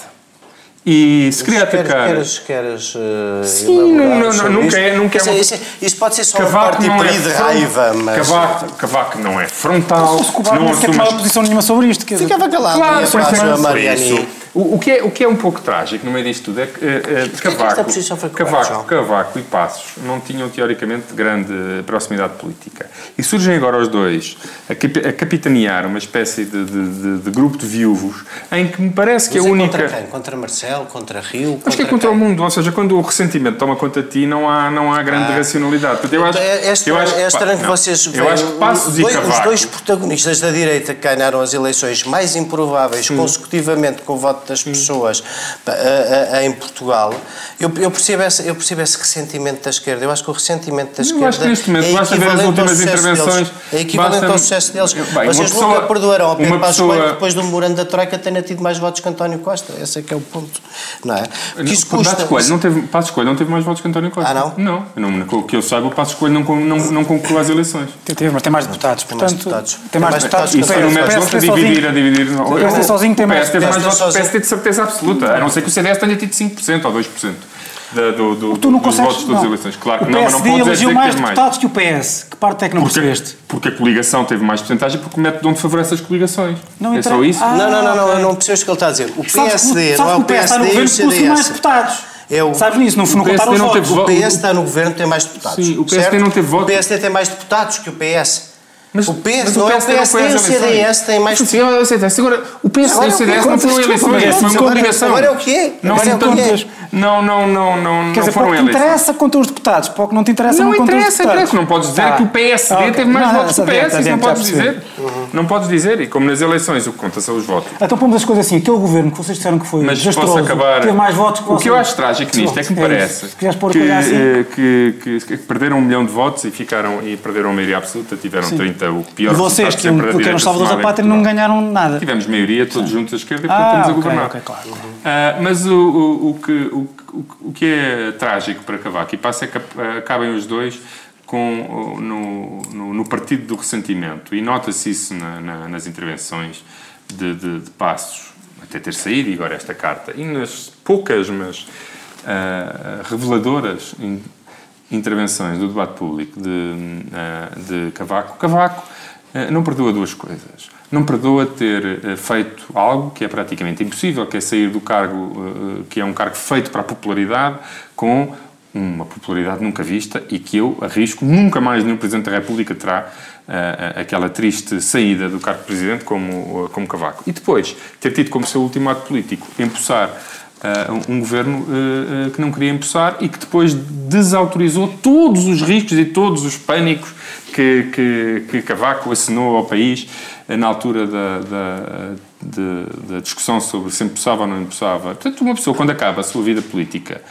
E se queria atacar... Queres, queres, uh, sim, não, não, nunca é... Nunca é uma... isso, isso, isso pode ser só Cavaco uma parte é de raiva, mas... Cavaco, Cavaco não é frontal... Não, Cavaco não tem uma posição nenhuma sobre isto. Quer ficava calado. Claro, por exemplo, o, o, que é, o que é um pouco trágico no meio disto tudo é que uh, uh, Cavaco, Cavaco, Cavaco, Cavaco e Passos não tinham, teoricamente, grande proximidade política. E surgem agora os dois a, cap- a capitanear uma espécie de, de, de, de grupo de viúvos em que me parece que mas a é única... Contra quem? Contra Marcelo? Contra Rio? Acho contra que é contra quem? O mundo. Ou seja, quando o ressentimento toma conta de ti, não há, não há grande ah. racionalidade. Eu acho, é estranho que vocês vejam os dois protagonistas da direita que ganharam as eleições mais improváveis hum. consecutivamente com o voto das pessoas a, a, a, em Portugal, eu, eu, percebo essa, eu percebo esse ressentimento da esquerda. Eu acho que o ressentimento da esquerda eu acho que neste momento, é basta ver as últimas intervenções, deles, é equivalente basta... ao sucesso deles. Bem, vocês pessoa, nunca perdoaram ao Pedro Passos Coelho que depois do memorando da Troika tenha tido mais votos que António Costa. Esse é que é o ponto. Não é? Que isso custa... Passos Coelho não teve, Passos Coelho não teve mais votos que António Costa. Ah, não? Não. não, não que eu saiba, o Passos Coelho não, não, não concluiu as eleições. Teve, mas tem mais deputados. Portanto, tem mais deputados. Tem mais deputados. E foi no método de dividir a dividir. O P S teve mais votos C D S tem de certeza absoluta, a não ser que o C D S tenha tido cinco por cento ou dois por cento. Da, do, do, tu não consegues, votos de todas as eleições. Claro que não, mas não pode dizer que teve mais deputados que o P S. Que parte é que não percebeste? Porque a coligação teve mais porcentagem, porque o método onde favorece as coligações. Não é só isso? Ah, não, não, não, não, eu não percebo o que ele está a dizer. O P S D, não é o P S D e o C D S. É o... Sabes nisso, não, não contaram os votos. O P S está no governo, tem mais deputados. Sim, o P S D não teve votos. O P S D tem mais deputados que o P S. Mas o P S D e o C D S têm mais... Agora, o P S D e o C D S não foram eleições, foi uma obrigação. Agora é o que é? Não é tantas... Não, não, não, não, quer dizer, não foram eleições. Não te interessa contra os deputados, pouco não te interessa não, não contra os deputados. Não interessa, não podes dizer ah, que o P S D okay. teve mais não, votos que o P S, isso não podes dizer. Uhum. Não podes dizer, e como nas eleições o que conta são os votos. Então pomos as coisas assim, aquele governo que vocês disseram que foi mas desastroso, acabar... teve mais votos que vocês. O que eu acho trágico nisto é que me é parece que, assim? que, que, que perderam um milhão de votos e, ficaram, e perderam a maioria absoluta, tiveram sim. trinta, o pior. E vocês, que eram os salvadores da pátria, não ganharam nada. Tivemos maioria todos juntos à esquerda e portanto estamos a governar. Mas o que... O que é trágico para Cavaco e Passos é que acabem os dois com, no, no, no partido do ressentimento. E nota-se isso na, na, nas intervenções de, de, de Passos, até ter saído e agora esta carta. E nas poucas, mas uh, reveladoras in, intervenções do debate público de, uh, de Cavaco, Cavaco uh, não perdoa duas coisas. Não perdoa ter uh, feito algo que é praticamente impossível, que é sair do cargo, uh, que é um cargo feito para a popularidade, com uma popularidade nunca vista e que eu arrisco, nunca mais nenhum Presidente da República terá uh, aquela triste saída do cargo de Presidente como, uh, como Cavaco. E depois, ter tido como seu último ato político, empossar uh, um, um governo uh, uh, que não queria empossar e que depois desautorizou todos os riscos e todos os pânicos que, que, que Cavaco assinou ao país na altura da, da, da, da discussão sobre se empossava ou não empossava. Portanto, uma pessoa, quando acaba a sua vida política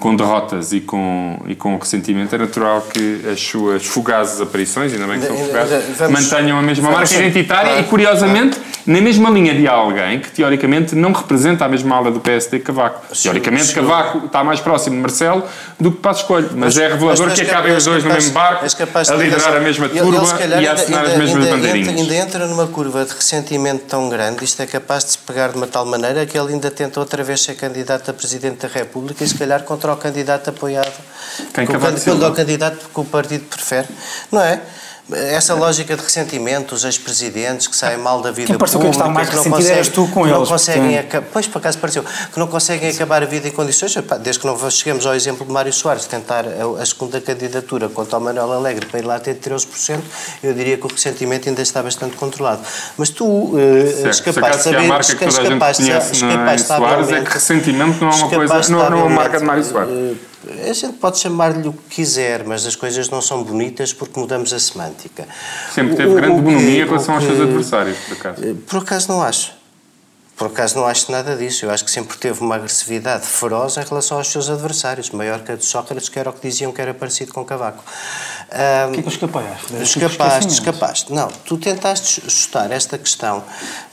com derrotas e com, e com ressentimento, é natural que as suas fugazes aparições, ainda bem que são fugazes, vamos, mantenham a mesma vamos, marca identitária claro, e, curiosamente, claro. na mesma linha de alguém que, teoricamente, não representa a mesma ala do P S D que Cavaco. Sim, teoricamente, sim. Cavaco está mais próximo de Marcelo do que Passos Coelho, mas, mas é revelador mas que acabem os dois capaz, no mesmo barco, a liderar a mesma turba e a assinar as mesmas ainda, bandeirinhas. Ainda, ainda entra numa curva de ressentimento tão grande, isto é capaz de se pegar de uma tal maneira que ele ainda tenta outra vez ser candidato a Presidente da República e, se calhar, contra o candidato apoiado Quem com, pelo candidato que o partido prefere, não é? Essa lógica de ressentimento, os ex-presidentes que saem mal da vida pública, que, está mais que não, consegue, tu com que não eles, conseguem acabar, pois por acaso pareceu, que não conseguem Sim. acabar a vida em condições, desde que não cheguemos ao exemplo de Mário Soares, tentar a, a segunda candidatura contra o Manuel Alegre para ir lá ter treze por cento, eu diria que o ressentimento ainda está bastante controlado. Mas tu uh, és capaz de saber, és capaz de saber, é que ressentimento não é uma coisa, não é uma marca de Mário Soares. Uh, A gente pode chamar-lhe o que quiser, mas as coisas não são bonitas porque mudamos a semântica. Sempre teve o, grande bonomia em relação que, aos seus adversários, por acaso. Por acaso não acho. Por acaso não acho nada disso. Eu acho que sempre teve uma agressividade feroz em relação aos seus adversários, maior que a de Sócrates, que era o que diziam que era parecido com Cavaco. O um, que é que escapaste? Escapaste, escapaste. Não, tu tentaste ajustar esta questão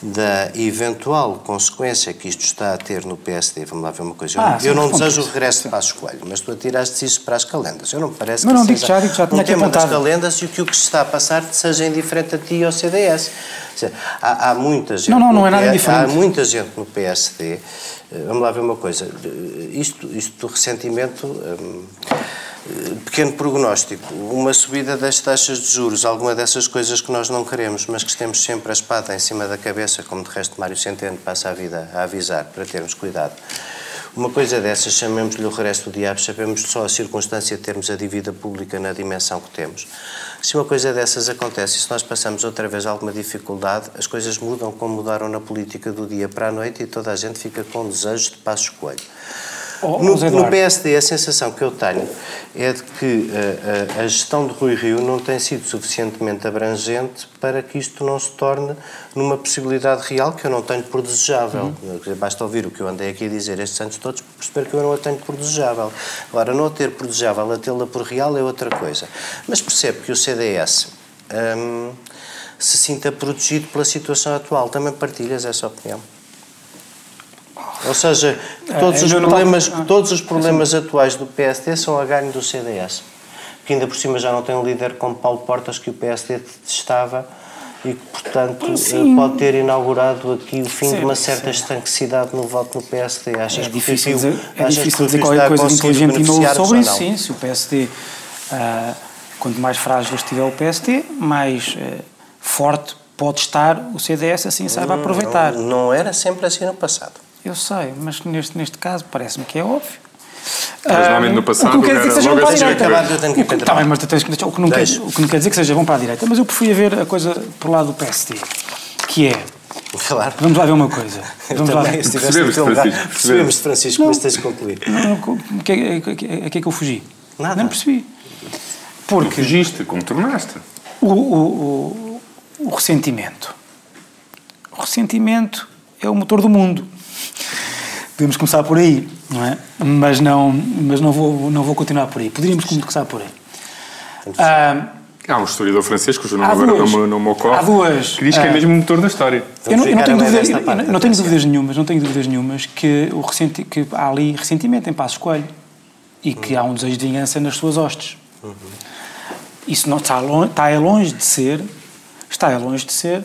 da eventual consequência que isto está a ter no P S D. Vamos lá ver uma coisa. Ah, eu não desejo o regresso de Passos Coelho, mas tu atiraste isso para as calendas. Eu não me parece mas que não, seja digo já, digo já, um tema das calendas e o que o que se está a passar seja indiferente a ti e ao C D S. Seja, há, há muita gente... Não, não, não é nada indiferente. Há muita gente no P S D. Vamos lá ver uma coisa. Isto, isto do ressentimento... Hum, pequeno prognóstico, uma subida das taxas de juros, alguma dessas coisas que nós não queremos, mas que temos sempre a espada em cima da cabeça, como de resto Mário Centeno passa a vida a avisar, para termos cuidado. Uma coisa dessas, chamemos-lhe o resto do diabo, sabemos só a circunstância de termos a dívida pública na dimensão que temos. Se uma coisa dessas acontece e se nós passamos outra vez alguma dificuldade, as coisas mudam como mudaram na política do dia para a noite e toda a gente fica com desejos de Passos Coelho. Oh, no, no P S D, a sensação que eu tenho é de que a, a, a gestão de Rui Rio não tem sido suficientemente abrangente para que isto não se torne numa possibilidade real que eu não tenho por desejável. Uhum. Basta ouvir o que eu andei aqui a dizer estes anos todos para perceber que eu não a tenho por desejável. Agora, não a ter por desejável, a tê-la por real é outra coisa. Mas percebo que o C D S hum, se sinta protegido pela situação atual. Também partilhas essa opinião? Ou seja, todos, é, os, problemas, não... todos os problemas atuais do P S D são a ganho do C D S, que ainda por cima já não tem um líder como Paulo Portas, que o P S D detestava e que, portanto, sim, pode ter inaugurado aqui o fim sim, de uma certa sim. estanquecidade no voto no P S D. Achas é difícil dizer, é difícil dizer qualquer coisa inteligente e novo sobre isso. Sim, se o P S D, uh, quanto mais frágil estiver o P S D, mais uh, forte pode estar o C D S, assim sabe aproveitar. Não, não era sempre assim no passado. Eu sei, mas neste, neste caso parece-me que é óbvio. Mas normalmente no passado o que não quer dizer que sejam para a direita. Está bem, mas tens que deixar. O que não quer dizer que sejam para a direita. Mas eu preferia ver a coisa por lado do P S D, que é. Claro. Vamos lá ver uma coisa. Vamos eu lá também, ver. Se percebemos, Francisco. Percebemos, Francisco, mas tens de concluir. A que é que eu fugi? Nada. Não percebi. Porque. Fugiste, contornaste. O, o, o, o ressentimento. O ressentimento é o motor do mundo. Podemos começar por aí, não é? Mas não, mas não, vou, não vou continuar por aí. Poderíamos começar por aí. Ah, há um historiador francês, cujo nome agora não me, não me ocorre, há duas. que diz que é mesmo o motor da história. Eu não, eu não tenho, dúvidas, eu, eu não tenho dúvidas nenhumas, não tenho dúvidas nenhumas que, o ressenti, que há ali ressentimento em Passos Coelho e que uhum. há um desejo de vingança nas suas hostes. Uhum. Isso não, está, longe, está longe de ser, está longe de ser,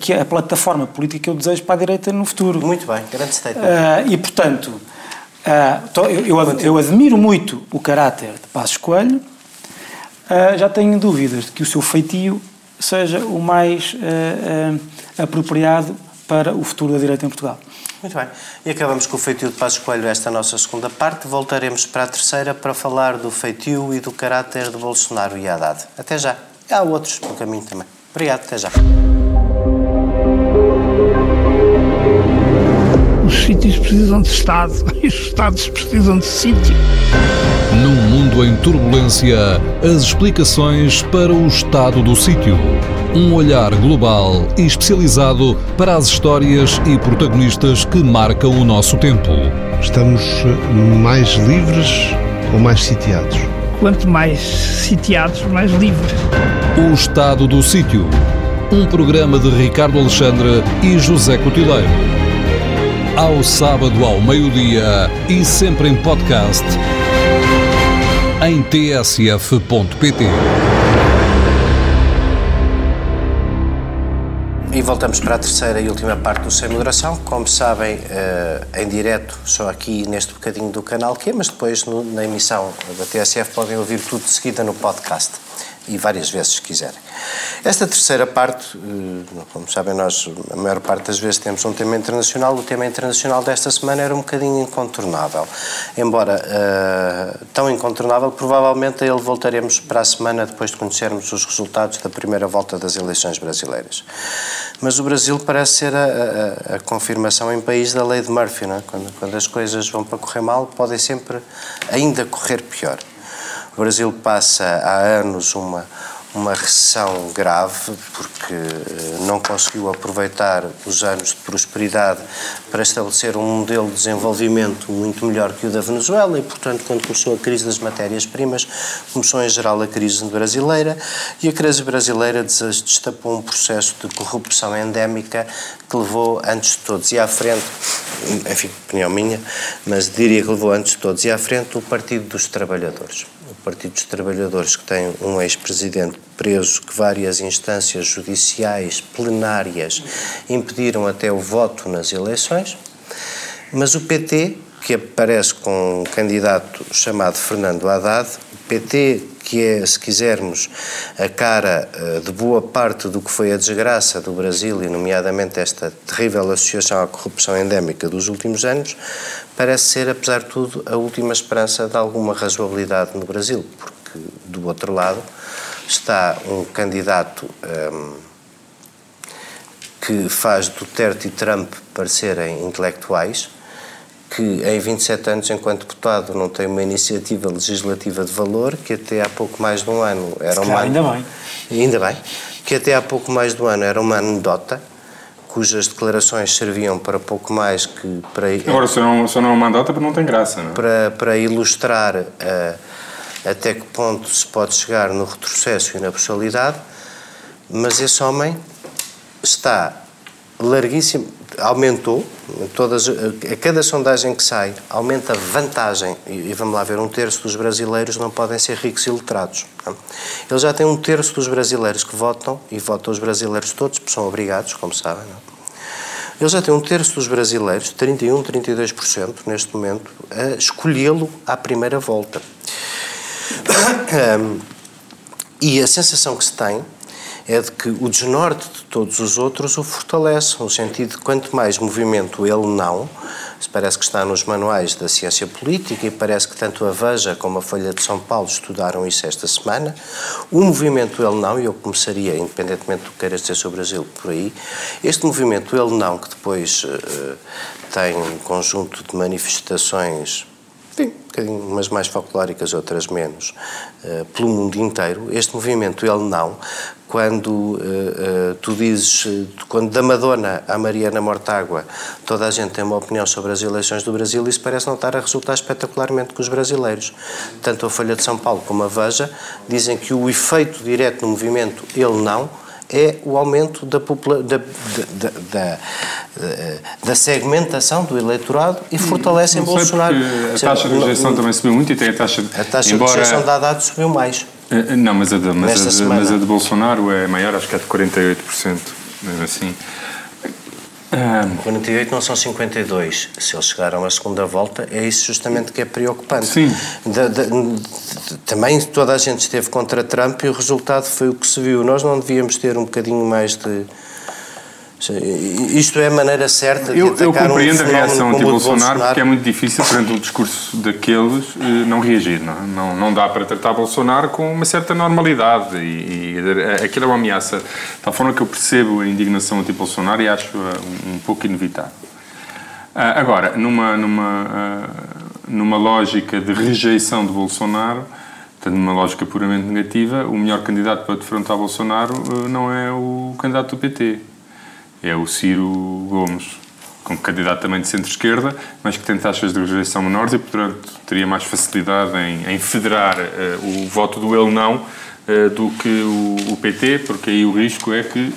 que a plataforma política que eu desejo para a direita no futuro. Muito bem, grande statement. Uh, e, portanto, uh, eu, eu, eu admiro muito o caráter de Passos Coelho, uh, já tenho dúvidas de que o seu feitio seja o mais uh, uh, apropriado para o futuro da direita em Portugal. Muito bem. E acabamos com o feitio de Passos Coelho esta nossa segunda parte. Voltaremos para a terceira para falar do feitio e do caráter de Bolsonaro e Haddad. Até já. Há outros no caminho também. Obrigado, até já. Os sítios precisam de Estado e os Estados precisam de sítio. Num mundo em turbulência, as explicações para o estado do sítio. Um olhar global e especializado para as histórias e protagonistas que marcam o nosso tempo. Estamos mais livres ou mais sitiados? Quanto mais sitiados, mais livres. O estado do sítio. Um programa de Ricardo Alexandre e José Cotileiro. Ao sábado ao meio-dia e sempre em podcast em t s f ponto p t. E voltamos para a terceira e última parte do Sem Moderação. Como sabem, em direto, só aqui neste bocadinho do canal Q, mas depois na emissão da T S F podem ouvir tudo de seguida no podcast. E várias vezes, se quiserem. Esta terceira parte, como sabem nós, a maior parte das vezes temos um tema internacional. O tema internacional desta semana era um bocadinho incontornável. Embora uh, tão incontornável, provavelmente a ele voltaremos para a semana depois de conhecermos os resultados da primeira volta das eleições brasileiras. Mas o Brasil parece ser a, a, a confirmação em país da lei de Murphy, não é? Quando, quando as coisas vão para correr mal, podem sempre ainda correr pior. O Brasil passa há anos uma, uma recessão grave porque não conseguiu aproveitar os anos de prosperidade para estabelecer um modelo de desenvolvimento muito melhor que o da Venezuela e, portanto, quando começou a crise das matérias-primas, começou em geral a crise brasileira e a crise brasileira destapou um processo de corrupção endémica que levou antes de todos e à frente, enfim, opinião minha, mas diria que levou antes de todos e à frente o Partido dos Trabalhadores. Partido dos Trabalhadores, que tem um ex-presidente preso, que várias instâncias judiciais, plenárias, impediram até o voto nas eleições, mas o P T, que aparece com um candidato chamado Fernando Haddad, o P T, que é, se quisermos, a cara de boa parte do que foi a desgraça do Brasil, e nomeadamente esta terrível associação à corrupção endémica dos últimos anos, parece ser, apesar de tudo, a última esperança de alguma razoabilidade no Brasil, porque, do outro lado, está um candidato hum, que faz Duterte e Trump parecerem intelectuais, que em vinte e sete anos, enquanto deputado, não tem uma iniciativa legislativa de valor, que até há pouco mais de um ano era uma... Claro, ainda bem. Ainda bem. Que até há pouco mais de um ano era uma anedota, cujas declarações serviam para pouco mais que para... Agora, se não, se não é uma anedota, porque não tem graça, não é? Para, para ilustrar uh, até que ponto se pode chegar no retrocesso e na personalidade, mas esse homem está larguíssimo... aumentou, todas, a cada sondagem que sai aumenta a vantagem, e vamos lá ver, um terço dos brasileiros não podem ser ricos e letrados. Eles já têm um terço dos brasileiros que votam, e votam os brasileiros todos, porque são obrigados, como sabem, não? Eles já têm um terço dos brasileiros, trinta e um, trinta e dois por cento neste momento, a escolhê-lo à primeira volta. E a sensação que se tem é de que o desnorte de todos os outros o fortalece, no sentido de quanto mais movimento ele não, parece que está nos manuais da ciência política e parece que tanto a Veja como a Folha de São Paulo estudaram isso esta semana, o movimento ele não, e eu começaria, independentemente do que queiras dizer sobre o Brasil por aí, este movimento ele não, que depois uh, tem um conjunto de manifestações, enfim, umas mais folclóricas, outras menos, uh, pelo mundo inteiro, este movimento ele não, quando uh, uh, tu dizes, uh, quando da Madonna à Mariana Mortágua toda a gente tem uma opinião sobre as eleições do Brasil, isso parece não estar a resultar espetacularmente com os brasileiros. Tanto a Folha de São Paulo como a Veja dizem que o efeito direto no movimento ele não é o aumento da, popula- da, da, da, da segmentação do eleitorado e fortalecem Bolsonaro. A taxa de rejeição também subiu muito e tem a taxa de... A taxa embora... de rejeição da Haddad subiu mais. Não, mas a, de, mas, a de, mas a de Bolsonaro é maior, acho que é de quarenta e oito por cento, assim. quarenta e oito não são cinquenta e dois. Se eles chegaram à segunda volta, é isso justamente que é preocupante. Sim. Da, da, também toda a gente esteve contra Trump e o resultado foi o que se viu. Nós não devíamos ter um bocadinho mais de... Isto é a maneira certa de eu, atacar eu compreendo um a reação anti-Bolsonaro Bolsonaro. Porque é muito difícil, perante o discurso daqueles, não reagir. Não, não, não dá para tratar Bolsonaro com uma certa normalidade. E, e aquilo é uma ameaça. Da forma que eu percebo a indignação anti-Bolsonaro e acho um, um pouco inevitável. Agora, numa, numa, numa lógica de rejeição de Bolsonaro, numa lógica puramente negativa, o melhor candidato para defrontar Bolsonaro não é o candidato do P T. É o Ciro Gomes, como candidato também de centro-esquerda, mas que tem taxas de rejeição menores e, portanto, teria mais facilidade em, em federar uh, o voto do ele não uh, do que o, o P T, porque aí o risco é que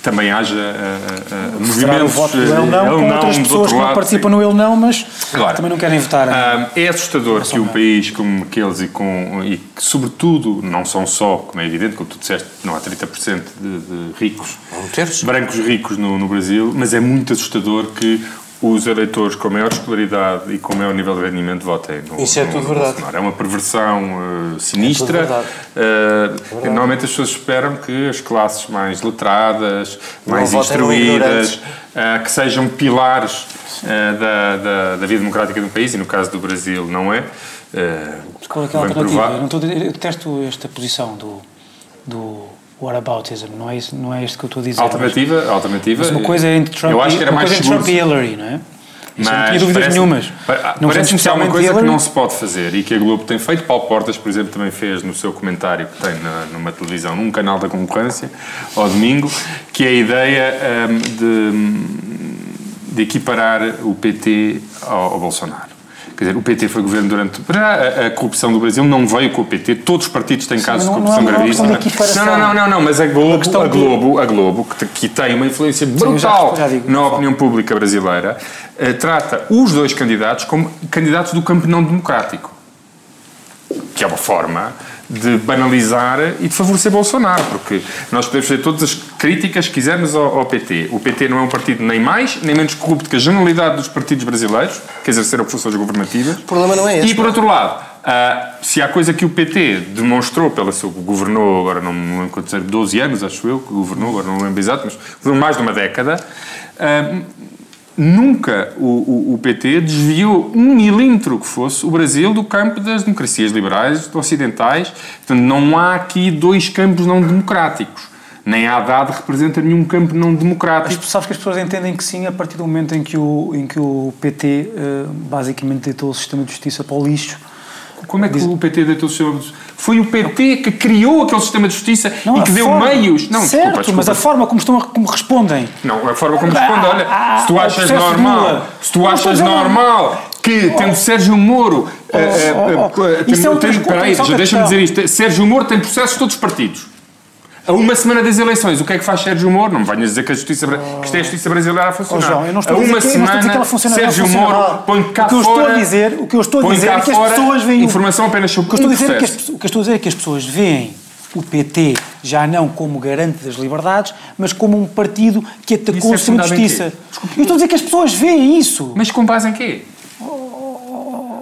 também haja uh, uh, movimentos... o voto do ele não, não com outras não, pessoas que não participam no ele não, mas claro, também não querem votar. Uh, é assustador que um país como aqueles e, com, e que, sobretudo, não são só, como é evidente, como tu disseste, não há trinta por cento de, de ricos, um brancos ricos no, no Brasil, mas é muito assustador que os eleitores com maior escolaridade e com maior nível de rendimento votem no Bolsonaro. Isso é tudo verdade. É uma perversão uh, sinistra. É verdade. Uh, é verdade. Normalmente as pessoas esperam que as classes mais letradas, não mais instruídas, uh, que sejam pilares uh, da, da, da vida democrática do país, e no caso do Brasil não é. Uh, Mas qual é que é a alternativa? Eu, não estou, eu detesto esta posição do... do... whataboutism, não é, isso, não é isto que eu estou a dizer. Alternativa, mas, alternativa. Mas uma coisa é entre Trump, eu acho que era uma mais coisa entre Trump e Hillary, não é? Mas não tinha dúvidas parece, nenhumas. Para, não parece que há uma coisa Hillary? Que não se pode fazer e que a Globo tem feito. Paulo Portas, por exemplo, também fez no seu comentário que tem na, numa televisão, num canal da concorrência, ao domingo, que é a ideia hum, de, de equiparar o P T ao, ao Bolsonaro. Quer dizer, o P T foi governo durante... A, a corrupção do Brasil não veio com o P T. Todos os partidos têm casos de corrupção gravíssima. Não, não, não, não, não, mas a Globo, a Globo, a Globo que tem uma influência brutal na opinião pública brasileira, trata os dois candidatos como candidatos do campo não democrático. Que é uma forma de banalizar e de favorecer Bolsonaro, porque nós podemos fazer todas as críticas que quisermos ao, ao P T. O P T não é um partido nem mais, nem menos corrupto que a generalidade dos partidos brasileiros, que exerceram funções governativas. O problema não é esse. E, por outro lado, uh, se há coisa que o P T demonstrou, pela sua, governou agora, não me lembro, doze anos, acho eu, que governou, agora não me lembro exato, mas governou mais de uma década, uh, nunca o, o, o P T desviou um milímetro que fosse o Brasil do campo das democracias liberais ocidentais. Portanto, não há aqui dois campos não democráticos. Nem a Haddad representa nenhum campo não democrático. Mas sabes que as pessoas entendem que sim a partir do momento em que o, em que o P T uh, basicamente deitou o sistema de justiça para o lixo. Como é que o P T deitou o sistema de justiça? Foi o P T que criou aquele sistema de justiça não, e que deu forma, meios... Não, certo, desculpa, desculpa. Mas a forma como, estão a, como respondem... Não, a forma como respondem, olha, ah, se tu achas normal, se tu achas normal que oh. tendo Sérgio Moro... Oh, oh, oh. Espera aí, deixa-me dizer isto. Sérgio Moro tem processos de todos os partidos. A uma semana das eleições, o que é que faz Sérgio Moro? Não me venhas dizer que, a justiça, que isto é a justiça brasileira a funcionar. Oh, João, eu não estou a dizer, a uma semana, não estou a dizer que ela funciona. Sérgio Moro põe cá fora... O que eu estou a dizer, o que eu estou a dizer é que as pessoas veem... Informação apenas sobre o processo. O que eu estou a dizer é que as pessoas veem o P T já não como garante das liberdades, mas como um partido que atacou o sistema de justiça. Eu estou a dizer que as pessoas veem isso. Mas com base em quê?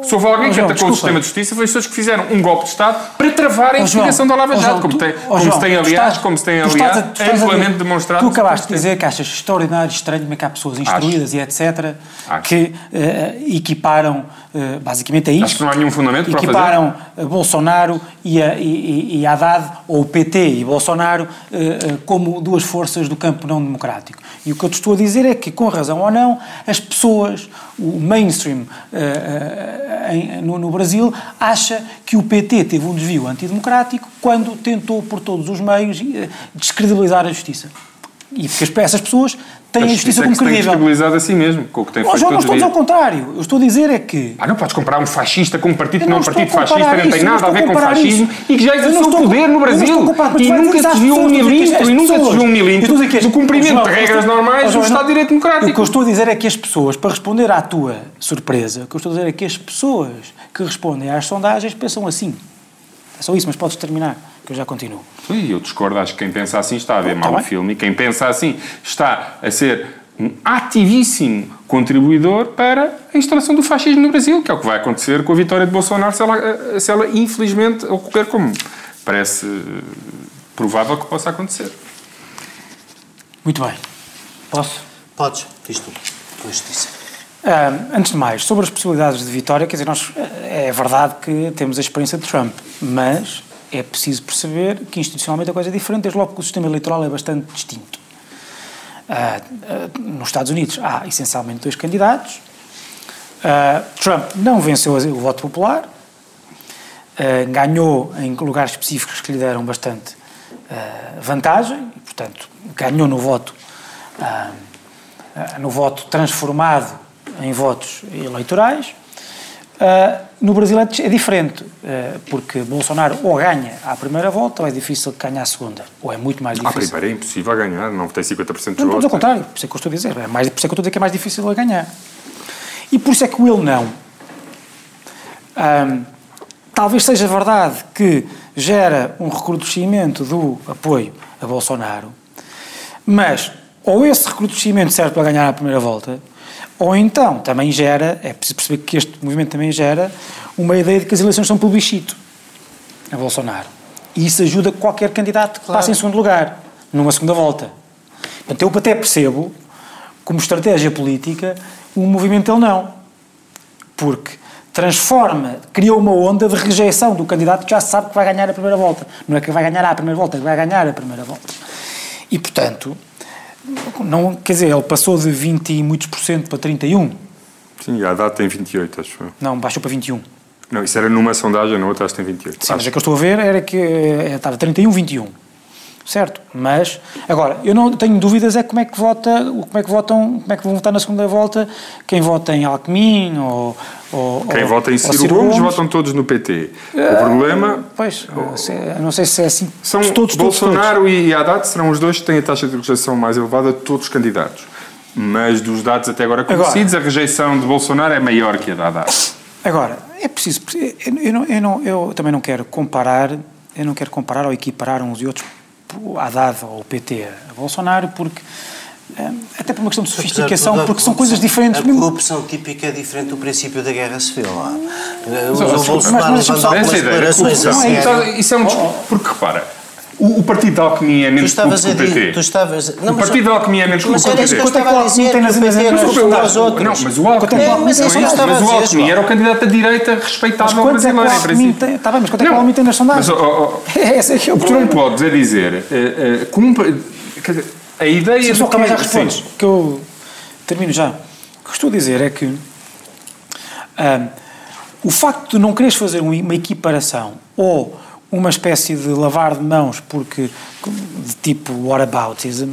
Se houve alguém oh, João, que atacou desculpa. o sistema de justiça, foi as pessoas que fizeram um golpe de Estado para travar a oh, investigação da Lava Jato, oh, como, oh, como, como se tem aliás, como se tem aliás, amplamente demonstrado. Tu acabaste de dizer que achas extraordinário, estranho como é que há pessoas instruídas Acho. e etcétera Acho. que uh, equiparam, uh, basicamente é isto, Acho que não há nenhum fundamento equiparam para Bolsonaro e, a, e, e Haddad, ou o P T e Bolsonaro, uh, uh, como duas forças do campo não democrático. E o que eu te estou a dizer é que, com razão ou não, as pessoas, o mainstream, uh, uh, Em, no, no Brasil, acha que o P T teve um desvio antidemocrático quando tentou, por todos os meios, descredibilizar a justiça. E porque essas pessoas têm a, a justiça, justiça como credível. Tem descredibilizado a si mesmo, com o que tem feito. Não, não estou a dizer ao contrário. Eu estou a dizer é que... Ah, não podes comparar um fascista com um partido que não é um partido fascista, não tem nada a ver com fascismo, e que já exerceu o poder no Brasil. E nunca desviou um milímetro, e nunca desviou um milímetro do cumprimento de regras normais do Estado de Direito Democrático. O que eu estou a dizer é que as pessoas, para responder à tua surpresa, o que eu estou a dizer é que as pessoas que respondem às sondagens pensam assim. É só isso, mas podes terminar. Eu já continuo. E eu discordo, acho que quem pensa assim está a ver mal o filme, e quem pensa assim está a ser um ativíssimo contribuidor para a instalação do fascismo no Brasil, que é o que vai acontecer com a vitória de Bolsonaro, se ela, se ela infelizmente ocorrer como parece provável que possa acontecer. Muito bem. Posso? Podes. Diz tu. Podes dizer. Um, antes de mais, sobre as possibilidades de vitória, quer dizer, nós, é verdade que temos a experiência de Trump, mas... É preciso perceber que institucionalmente a coisa é diferente, desde logo que o sistema eleitoral é bastante distinto. Uh, uh, nos Estados Unidos há essencialmente dois candidatos. Uh, Trump não venceu o voto popular, uh, ganhou em lugares específicos que lhe deram bastante uh, vantagem, e, portanto, ganhou no voto, uh, uh, no voto transformado em votos eleitorais. Uh, no Brasil é, é diferente, uh, porque Bolsonaro ou ganha à primeira volta ou é difícil ganhar à segunda, ou é muito mais difícil. À primeira é impossível ganhar, não tem cinquenta por cento dos votos. Não, pelo contrário, por isso é que eu estou a dizer, é mais, por isso é que eu estou a dizer que é mais difícil a ganhar. E por isso é que o ele não. Um, talvez seja verdade que gera um recrudescimento do apoio a Bolsonaro, mas ou esse recrudescimento serve para ganhar à primeira volta, ou então, também gera, é preciso perceber que este movimento também gera, uma ideia de que as eleições são plebiscito a Bolsonaro. E isso ajuda qualquer candidato que claro. passe em segundo lugar, numa segunda volta. Portanto, eu até percebo, como estratégia política, o movimento ele não. Porque transforma, criou uma onda de rejeição do candidato que já sabe que vai ganhar a primeira volta. Não é que vai ganhar à primeira volta, é que vai ganhar a primeira volta. E, portanto... Não, quer dizer, ele passou de vinte e muitos por cento para trinta e um. Sim, a data tem vinte e oito, acho. Não, baixou para vinte e um. Não, isso era numa sondagem, na outra acho que tem vinte e oito. Sim, acho. Mas a que eu estou a ver era que estava trinta e um, vinte e um. Certo? Mas, agora, eu não tenho dúvidas é como é que vota, como é que votam, como é que vão votar na segunda volta, quem vota em Alckmin ou... ou quem ou, vota em Ciro Gomes, votam todos no P T. O problema... Pois, oh, não sei se é assim... São todos, Bolsonaro todos, todos. e Haddad serão os dois que têm a taxa de rejeição mais elevada de todos os candidatos. Mas dos dados até agora conhecidos, agora, a rejeição de Bolsonaro é maior que a da Haddad. Agora, é preciso... Eu, não, eu, não, eu também não quero comparar, eu não quero comparar ou equiparar uns e outros... Haddad ou P T a Bolsonaro, porque até por uma questão de sofisticação, porque corrupção, são coisas diferentes. A corrupção típica é diferente do princípio da guerra civil. Lá. Mas, o Bolsonaro levantou algumas declarações a sério. Isso é um... Porque, repara, o, o partido de Alckmin é menos corrupto que o P T. Tu estavas... não, o partido de Alckmin é menos corrupto que o P T. Mas era isso que eu estava a dizer, que o P T não são os... Não, mas o Alckmin era o candidato da direita respeitável brasileiro. Está bem, mas quanto é que o Alckmin tem nas sondagens? Essa é que é o problema. Tu não podes é dizer... A ideia... Só que também já respondes, que eu termino já. O que estou a dizer é que o facto de não quereres fazer uma equiparação ou... uma espécie de lavar de mãos, porque de tipo whataboutism,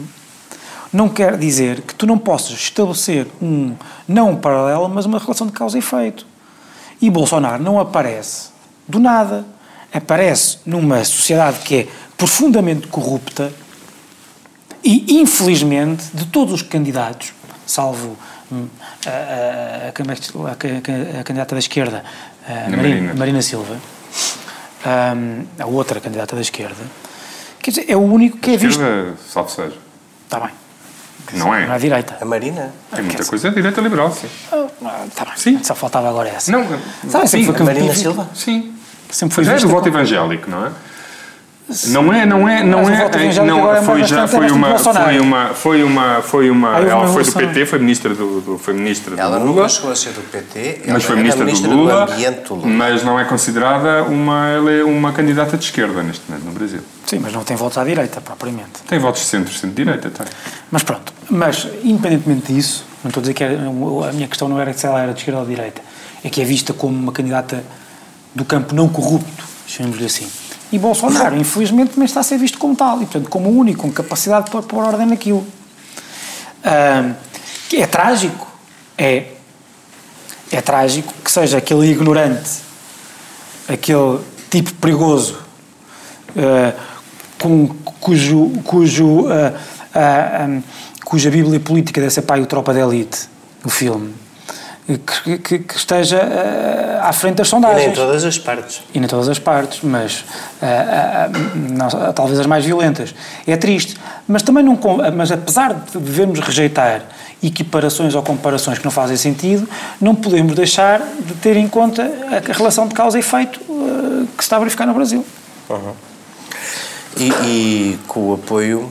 não quer dizer que tu não possas estabelecer um, não um paralelo, mas uma relação de causa e efeito. E Bolsonaro não aparece do nada. aparece numa sociedade que é profundamente corrupta e, infelizmente, de todos os candidatos, salvo a, a, a, a candidata da esquerda, a Marina, Marina. Marina Silva, a, a outra candidata da esquerda, quer dizer, é o único que a é visto... Salvo seja. Está bem. Não é? Não é direita. A Marina? Tem muita dizer, coisa de direita liberal, sim. Está bem. Sim. Só faltava agora essa. Não, sabe, sim, a Marina Silva? Sim. Sempre foi vista. Já é do voto como... evangélico, não é? Sim. Não é, não é, não é, não foi já foi uma, foi uma, foi uma, foi uma, ela foi do P T, foi ministra do, do foi ministra do Lula. Ela não gostou de ser do P T, mas foi ministra do Lula, mas não é considerada uma, ela é uma candidata de esquerda neste momento no Brasil. Sim, mas não tem votos à direita propriamente. Tem votos de centro, centro-direita, tá. Mas pronto, mas independentemente disso, não estou a dizer que era, a minha questão não era se ela era de esquerda ou de direita, é que é vista como uma candidata do campo não corrupto, chamemos-lhe assim. E Bolsonaro, infelizmente, também está a ser visto como tal, e portanto como único, com capacidade para pôr ordem naquilo. Ah, é trágico, é, é trágico que seja aquele ignorante, aquele tipo perigoso, ah, com, cujo, cujo, ah, ah, ah, cuja bíblia política deve ser pai o Tropa de Elite, o filme, Que, que, que esteja uh, à frente das sondagens. E nem todas as partes. E nem todas as partes, mas uh, uh, não, talvez as mais violentas. É triste, mas também não, mas apesar de devemos rejeitar equiparações ou comparações que não fazem sentido, não podemos deixar de ter em conta a relação de causa e efeito uh, que se está a verificar no Brasil. Uhum. E, e com o apoio...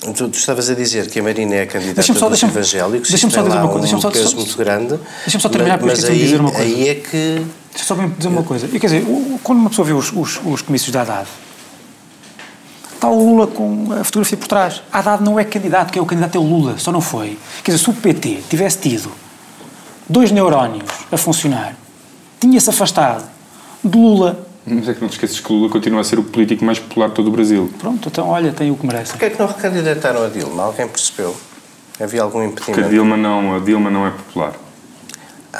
Tu, tu estavas a dizer que a Marina é a candidata só, dos evangélicos, deixa-me só dizer uma coisa, um peso só, muito grande, deixa-me só terminar, mas, porque aí, dizer uma coisa. Aí é que... Deixa-me só dizer uma coisa, e, quer dizer, quando uma pessoa vê os, os, os comícios da Haddad, está o Lula com a fotografia por trás, a Haddad não é candidato, quem é o candidato é o Lula, só não foi. Quer dizer, se o P T tivesse tido dois neurónios a funcionar, tinha-se afastado de Lula. Mas é que não te esqueças que Lula continua a ser o político mais popular de todo o Brasil. Pronto, então olha, tem o que merece. Porquê é que não recandidataram a Dilma? Alguém percebeu? Havia algum impedimento? Porque a Dilma não, a Dilma não é popular.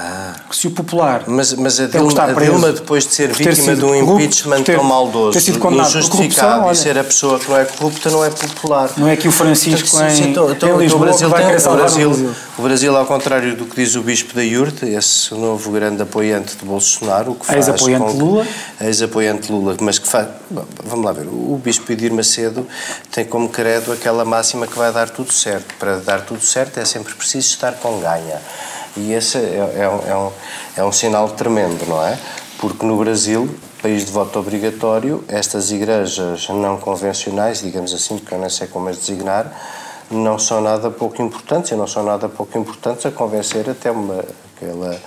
Ah. Se o popular... Mas, mas a, Dilma, a Dilma, depois de ser vítima de um impeachment tão maldoso, ter sido condenado injustificado por e ser a pessoa que não é corrupta, não é popular. Não é que o Francisco então, em, então, então, em Lisboa Brasil vai tem, o, Brasil, Brasil. o Brasil, ao contrário do que diz o bispo da Iurte, esse novo grande apoiante de Bolsonaro, que faz ex-apoiante de Lula. Ex-apoiante Lula, mas que faz... Bom, vamos lá ver, o bispo Edir Macedo tem como credo aquela máxima que vai dar tudo certo. Para dar tudo certo é sempre preciso estar com ganha. E esse é, é, um, é, um, é um sinal tremendo, não é? Porque no Brasil, país de voto obrigatório, estas igrejas não convencionais, digamos assim, porque eu não sei como as designar, não são nada pouco importantes, e não são nada pouco importantes a convencer até uma... Aquela...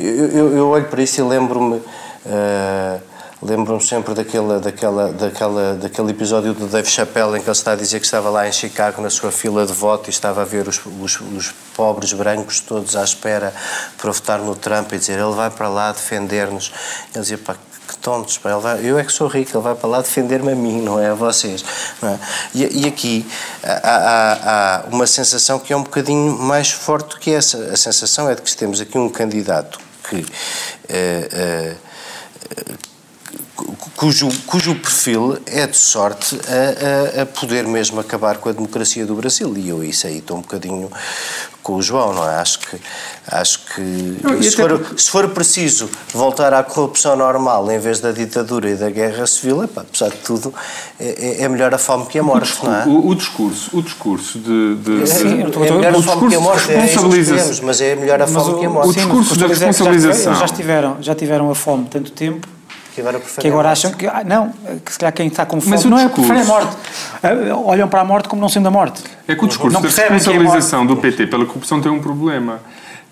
Eu, eu, eu olho para isso e lembro-me... Uh, lembro-me sempre daquela, daquela, daquela, daquele episódio do Dave Chappelle em que ele está a dizer que estava lá em Chicago na sua fila de voto e estava a ver os, os, os pobres brancos todos à espera para votar no Trump e dizer, ele vai para lá defender-nos. Ele dizia, pá, que tontos, pá, ele vai, eu é que sou rico, ele vai para lá defender-me a mim, não é a vocês. Não é? E, e aqui há, há, há uma sensação que é um bocadinho mais forte do que essa. A sensação é de que temos aqui um candidato que... É, é, Cujo, cujo perfil é de sorte a, a, a poder mesmo acabar com a democracia do Brasil. E eu isso aí estou um bocadinho com o João, não é? Acho que, acho que não, se, for, porque... se for preciso voltar à corrupção normal em vez da ditadura e da guerra civil, epá, apesar de tudo, é, é melhor a fome que a morte, o discurso, não é? O, o discurso, o discurso de... de, de... Sim, é, é melhor a fome que a morte, é isso que temos, mas é melhor a fome o, que a morte. O discurso sim, da responsabilização... Já, já, tiveram, já tiveram a fome tanto tempo... Que agora, que agora acham que... Ah, não, que se calhar quem está com fome mas o não é discurso, prefere a morte. Olham para a morte como não sendo a morte. É que o discurso não da responsabilização é do P T pela corrupção tem um problema.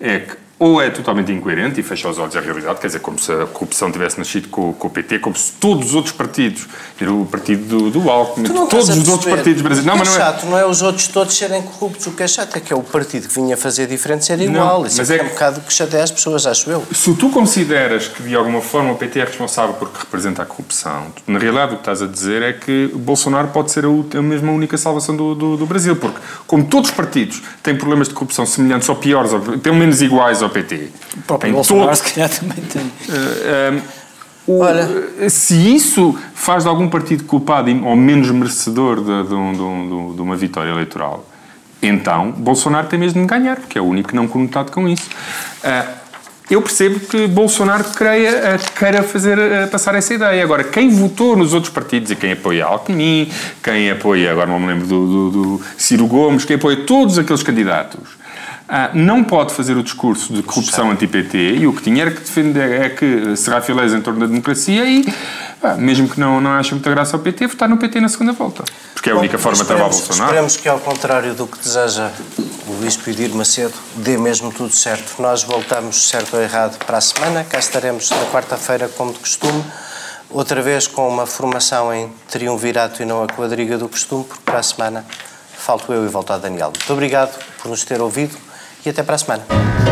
É que ou é totalmente incoerente e fecha os olhos à realidade, quer dizer, como se a corrupção tivesse nascido com, com o P T, como se todos os outros partidos, o partido do, do Alckmin, todos os outros partidos brasileiros... Não, é chato, não é os outros todos serem corruptos, o que é chato é que é o partido que vinha fazer diferente ser igual, não, isso mas é, é um bocado que chateia as pessoas, acho eu. Se tu consideras que de alguma forma o P T é responsável porque representa a corrupção, na realidade o que estás a dizer é que Bolsonaro pode ser a, a mesma única salvação do, do, do Brasil, porque como todos os partidos têm problemas de corrupção semelhantes ou piores, ou pelo menos iguais ao P T. O próprio Bolsonaro, se calhar, também tem. Uh, um, O, Olha, se isso faz de algum partido culpado ou menos merecedor de, de, de, de uma vitória eleitoral, então Bolsonaro tem mesmo de ganhar, porque é o único não conotado com isso. Uh, eu percebo que Bolsonaro creia, uh, queira fazer, uh, passar essa ideia. Agora, quem votou nos outros partidos e quem apoia Alckmin, quem apoia, agora não me lembro, do, do, do Ciro Gomes, quem apoia todos aqueles candidatos... Ah, não pode fazer o discurso de corrupção anti-P T e o que tinha era que defender, é que será filéis em torno da democracia e, ah, mesmo que não, não ache muita graça ao P T, votar no P T na segunda volta. Porque é a única Bom, forma de travar Bolsonaro. Esperemos que, ao contrário do que deseja o Bispo Edir Macedo, dê mesmo tudo certo. Nós voltamos, certo ou errado, para a semana. Cá estaremos na quarta-feira, como de costume. Outra vez com uma formação em triunvirato e não a quadriga do costume, porque para a semana falto eu e volto a Daniel. Muito obrigado por nos ter ouvido. E até para a semana.